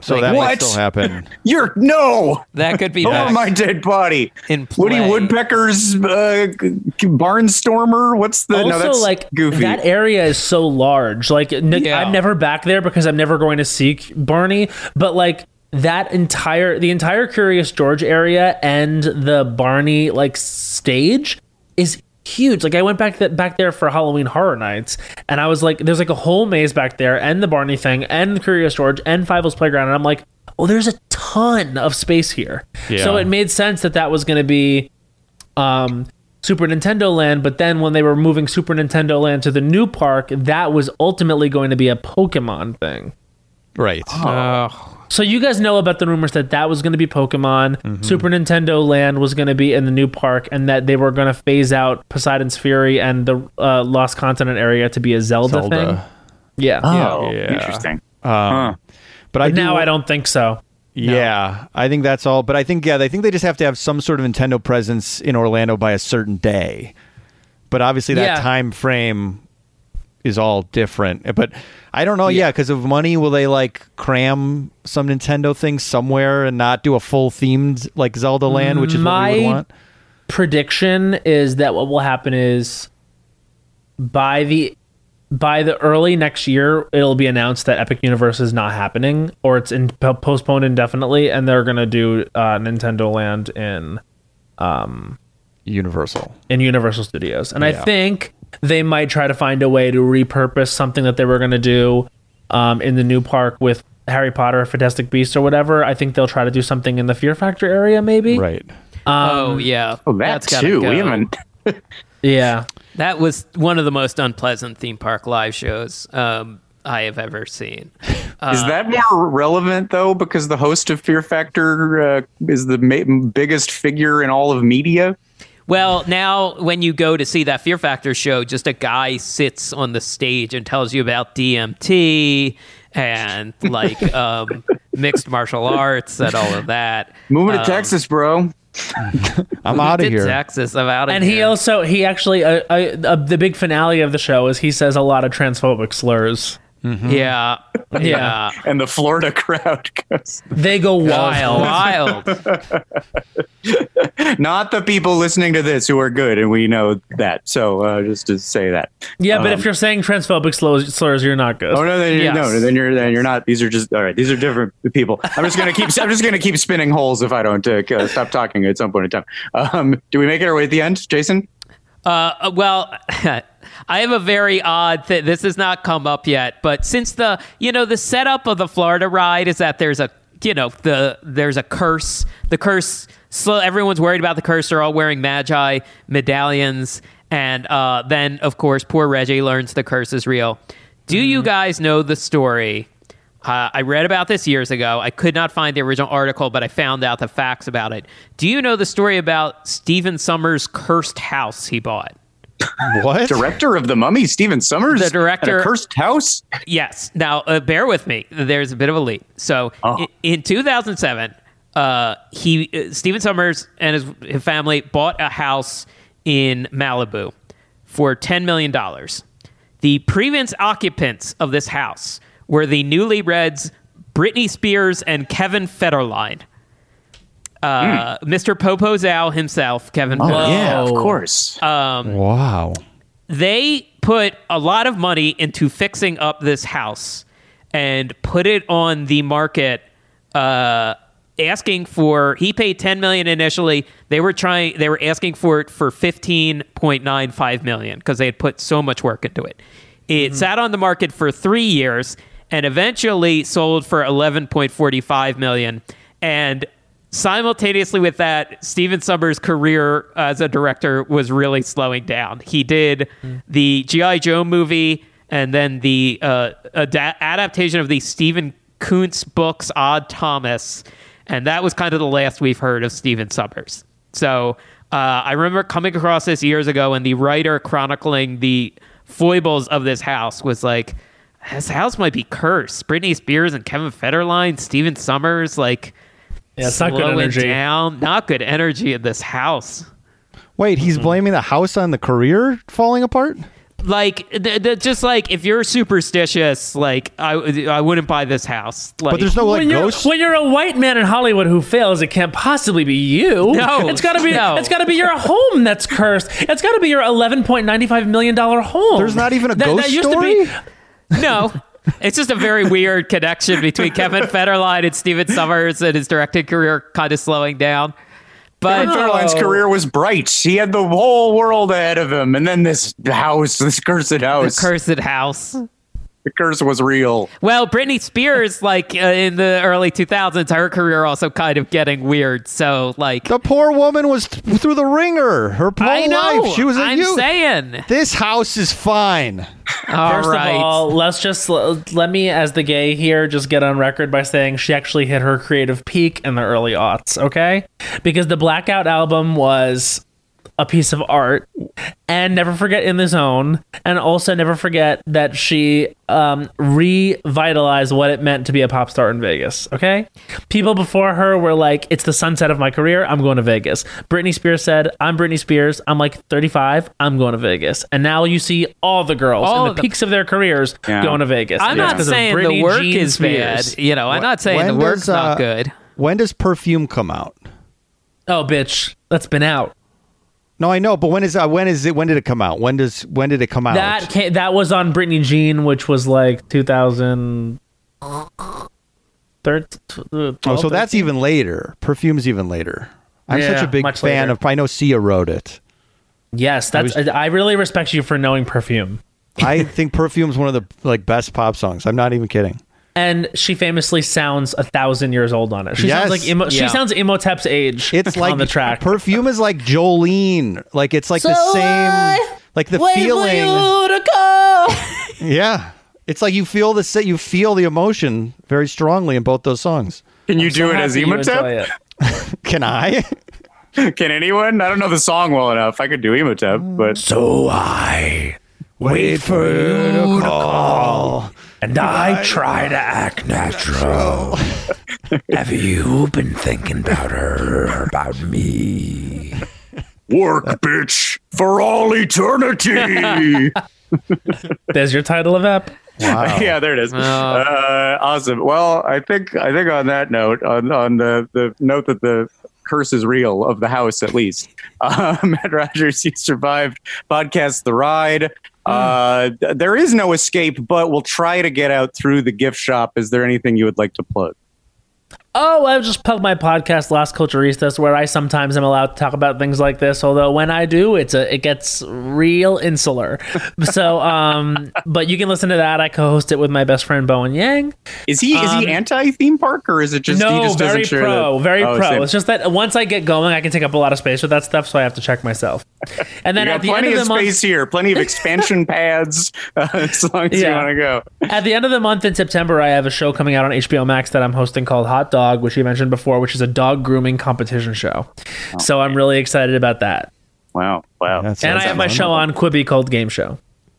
So like, that what? might still happen. You're no. That could be. Over my dead body. In Woody Woodpecker's uh, Barnstormer. What's the also no, that's like goofy. That area is so large. Like n- yeah. I'm never back there because I'm never going to see Barney. But like. That entire the entire Curious George area and the Barney like stage is huge. Like I went back that back there for Halloween Horror Nights, and I was like, there's like a whole maze back there, and the Barney thing, and the Curious George, and Five-O's Playground, and I'm like, oh, there's a ton of space here. Yeah. So it made sense that that was going to be um, Super Nintendo Land. But then when they were moving Super Nintendo Land to the new park, that was ultimately going to be a Pokemon thing, right? Oh. Uh, So you guys know about the rumors that that was going to be Pokemon, mm-hmm. Super Nintendo Land was going to be in the new park, and that they were going to phase out Poseidon's Fury and the uh, Lost Continent area to be a Zelda, Zelda. thing. Yeah. Oh, yeah. Interesting. Um, huh. But, but I now do, I don't think so. Yeah, no. I think that's all. But I think, yeah, I think they just have to have some sort of Nintendo presence in Orlando by a certain day. But obviously that yeah. time frame is all different. But I don't know, yeah, because yeah, of money, will they like cram some Nintendo things somewhere and not do a full themed like Zelda Land, which is My what we would want? Prediction is that what will happen is by the by the early next year, it'll be announced that Epic Universe is not happening, or it's in, postponed indefinitely, and they're gonna do uh, Nintendo Land in um, Universal in Universal Studios, and yeah. I think they might try to find a way to repurpose something that they were going to do um, in the new park with Harry Potter or Fantastic Beasts or whatever. I think they'll try to do something in the Fear Factor area, maybe. Right. Um, oh, yeah. Oh, that That's too. Go. We haven't... yeah. That was one of the most unpleasant theme park live shows um, I have ever seen. Uh, is that more relevant, though, because the host of Fear Factor uh, is the ma- biggest figure in all of media? Well, now when you go to see that Fear Factor show, just a guy sits on the stage and tells you about D M T and like um, mixed martial arts and all of that. Moving um, to Texas, bro. I'm out of here. Texas, I'm out of here. And he also, he actually, uh, uh, the big finale of the show is he says a lot of transphobic slurs. Mm-hmm. Yeah, yeah, and the Florida crowd goes, they go wild, wild. Not the people listening to this who are good, and we know that. So uh, just to say that, yeah. Um, but if you're saying transphobic slurs, you're not good. Oh no, then you're, yes. no, then you're then you're not. These are just all right. These are different people. I'm just gonna keep. I'm just gonna keep spinning holes if I don't uh, stop talking at some point in time. Um, do we make it our way at the end, Jason? Uh, well. I have a very odd thing. This has not come up yet, but since the, you know, the setup of the Florida ride is that there's a, you know, the there's a curse. The curse, so everyone's worried about the curse. They're all wearing Magi medallions. And uh, then, of course, poor Reggie learns the curse is real. Do mm. you guys know the story? Uh, I read about this years ago. I could not find the original article, but I found out the facts about it. Do you know the story about Stephen Summers' cursed house he bought? What? Director of The Mummy, Stephen Summers? The director. At a cursed house? Yes. Now, uh, bear with me. There's a bit of a leap. So, oh. in, in two thousand seven, uh, he uh, Stephen Summers and his, his family bought a house in Malibu for ten million dollars. The previous occupants of this house were the newlyweds Britney Spears and Kevin Federline. Uh, mm. Mister Popo Zhao himself, Kevin. Oh, Popo. Yeah, of course. Um, wow. They put a lot of money into fixing up this house and put it on the market, uh, asking for. He paid ten million dollars initially. They were trying. They were asking for it for fifteen point nine five million dollars because they had put so much work into it. It mm-hmm. sat on the market for three years and eventually sold for eleven point four five million dollars. And simultaneously with that, Stephen Summers' career as a director was really slowing down. He did mm. the G I. Joe movie and then the uh, ad- adaptation of the Stephen Kuntz books, Odd Thomas. And that was kind of the last we've heard of Stephen Summers. So uh, I remember coming across this years ago, and the writer chronicling the foibles of this house was like, this house might be cursed. Britney Spears and Kevin Federline, Stephen Summers, like... Yeah, it's not good energy. Down. Not good energy in this house. Wait, he's mm-hmm. blaming the house on the career falling apart? Like, the, the, just like, if you're superstitious, like, I, I wouldn't buy this house. Like, but there's no, like, when ghosts? You're, when you're a white man in Hollywood who fails, it can't possibly be you. No. It's gotta be, no. It's gotta be your home that's cursed. It's gotta be your eleven point nine five million dollars home. There's not even a that, ghost that used story? To be, no. It's just a very weird connection between Kevin Federline and Stephen Summers, and his directing career kind of slowing down. But Kevin Federline's career was bright. He had the whole world ahead of him. And then this house, this cursed house. The cursed house. The curse was real. Well, Britney Spears, like uh, in the early two thousands, her career also kind of getting weird. So, like... The poor woman was th- through the ringer. Her whole I know, life. She was a I'm youth. Saying. This house is fine. All First right. of all, let's just... Let me, as the gay here, just get on record by saying she actually hit her creative peak in the early aughts, okay? Because the Blackout album was... a piece of art, and never forget In the Zone, and also never forget that she um, revitalized what it meant to be a pop star in Vegas, okay? People before her were like, it's the sunset of my career, I'm going to Vegas. Britney Spears said, I'm Britney Spears, I'm like thirty-five, I'm going to Vegas. And now you see all the girls all in the, the peaks of their careers yeah. going to Vegas. I'm yeah. not saying the work Jean is Spears. Bad. You know, I'm not saying when the does, work's uh, not good. When does Perfume come out? Oh, bitch, that's been out. No, I know, but when is uh, when is it? When did it come out? When does when did it come out? That came, that was on Britney Jean, which was like two thousand thirteen. Oh, so that's even later. Perfume's even later. I'm yeah, such a big fan later. of. I know Sia wrote it. Yes, that's. I, was, I really respect you for knowing Perfume. I think Perfume's one of the like best pop songs. I'm not even kidding. And she famously sounds a thousand years old on it. She yes. sounds like Im- yeah. she sounds Imhotep's age. It's like on the track. Perfume is like Jolene. Like it's like so the same. I like the wait feeling. For you to come. Yeah, it's like you feel the you feel the emotion very strongly in both those songs. Can you I'm do so it as Imhotep? It. Can I? Can anyone? I don't know the song well enough. I could do Imhotep, but so I wait, wait for you to call. To call. And I try to act natural. Have you been thinking about her, about me? Work, bitch, for all eternity. There's your title of app. Wow. Yeah, there it is. Oh. Uh, awesome. Well, I think I think on that note, on on the, the note that the curse is real of the house, at least. Uh, Matt Rogers, you survived Podcast the Ride. Uh, there is no escape, but we'll try to get out through the gift shop. Is there anything you would like to plug? Oh, I've just plugged my podcast, Las Culturistas, where I sometimes am allowed to talk about things like this. Although when I do, it's a, it gets real insular. So, um, but you can listen to that. I co-host it with my best friend Bowen Yang. Is he um, is he anti theme park, or is it just no? He just very doesn't pro, that, very oh, pro. Same. It's just that once I get going, I can take up a lot of space with that stuff, so I have to check myself. And then you got at the plenty end of, of the space month, here, plenty of expansion pads uh, as long as yeah. you want to go. At the end of the month in September, I have a show coming out on H B O Max that I'm hosting called Hot Dog, which you mentioned before, which is a dog grooming competition show. Oh, so I'm really excited about that. Wow. Wow. That and I have my show on Quibi called Game Show.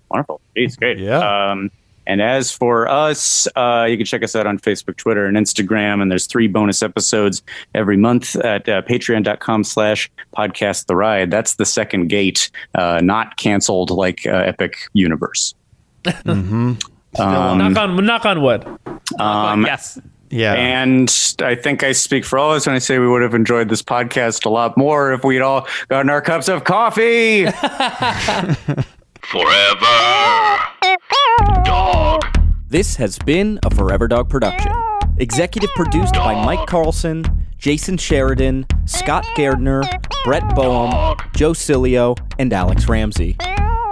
Wonderful. Jeez, great. Yeah. Um, and as for us, uh, you can check us out on Facebook, Twitter, and Instagram. And there's three bonus episodes every month at uh, patreon.com slash podcast the ride. That's the second gate, uh, not canceled like uh, Epic Universe. Mm-hmm. um, knock on, knock on wood. Um, knock on, yes. Yeah, and I think I speak for all of us when I say we would have enjoyed this podcast a lot more if we'd all gotten our cups of coffee. Forever Dog. This has been a Forever Dog production. Executive produced Dog. by Mike Carlson, Jason Sheridan, Scott Gardner, Brett Boehm, Dog. Joe Cilio, and Alex Ramsey.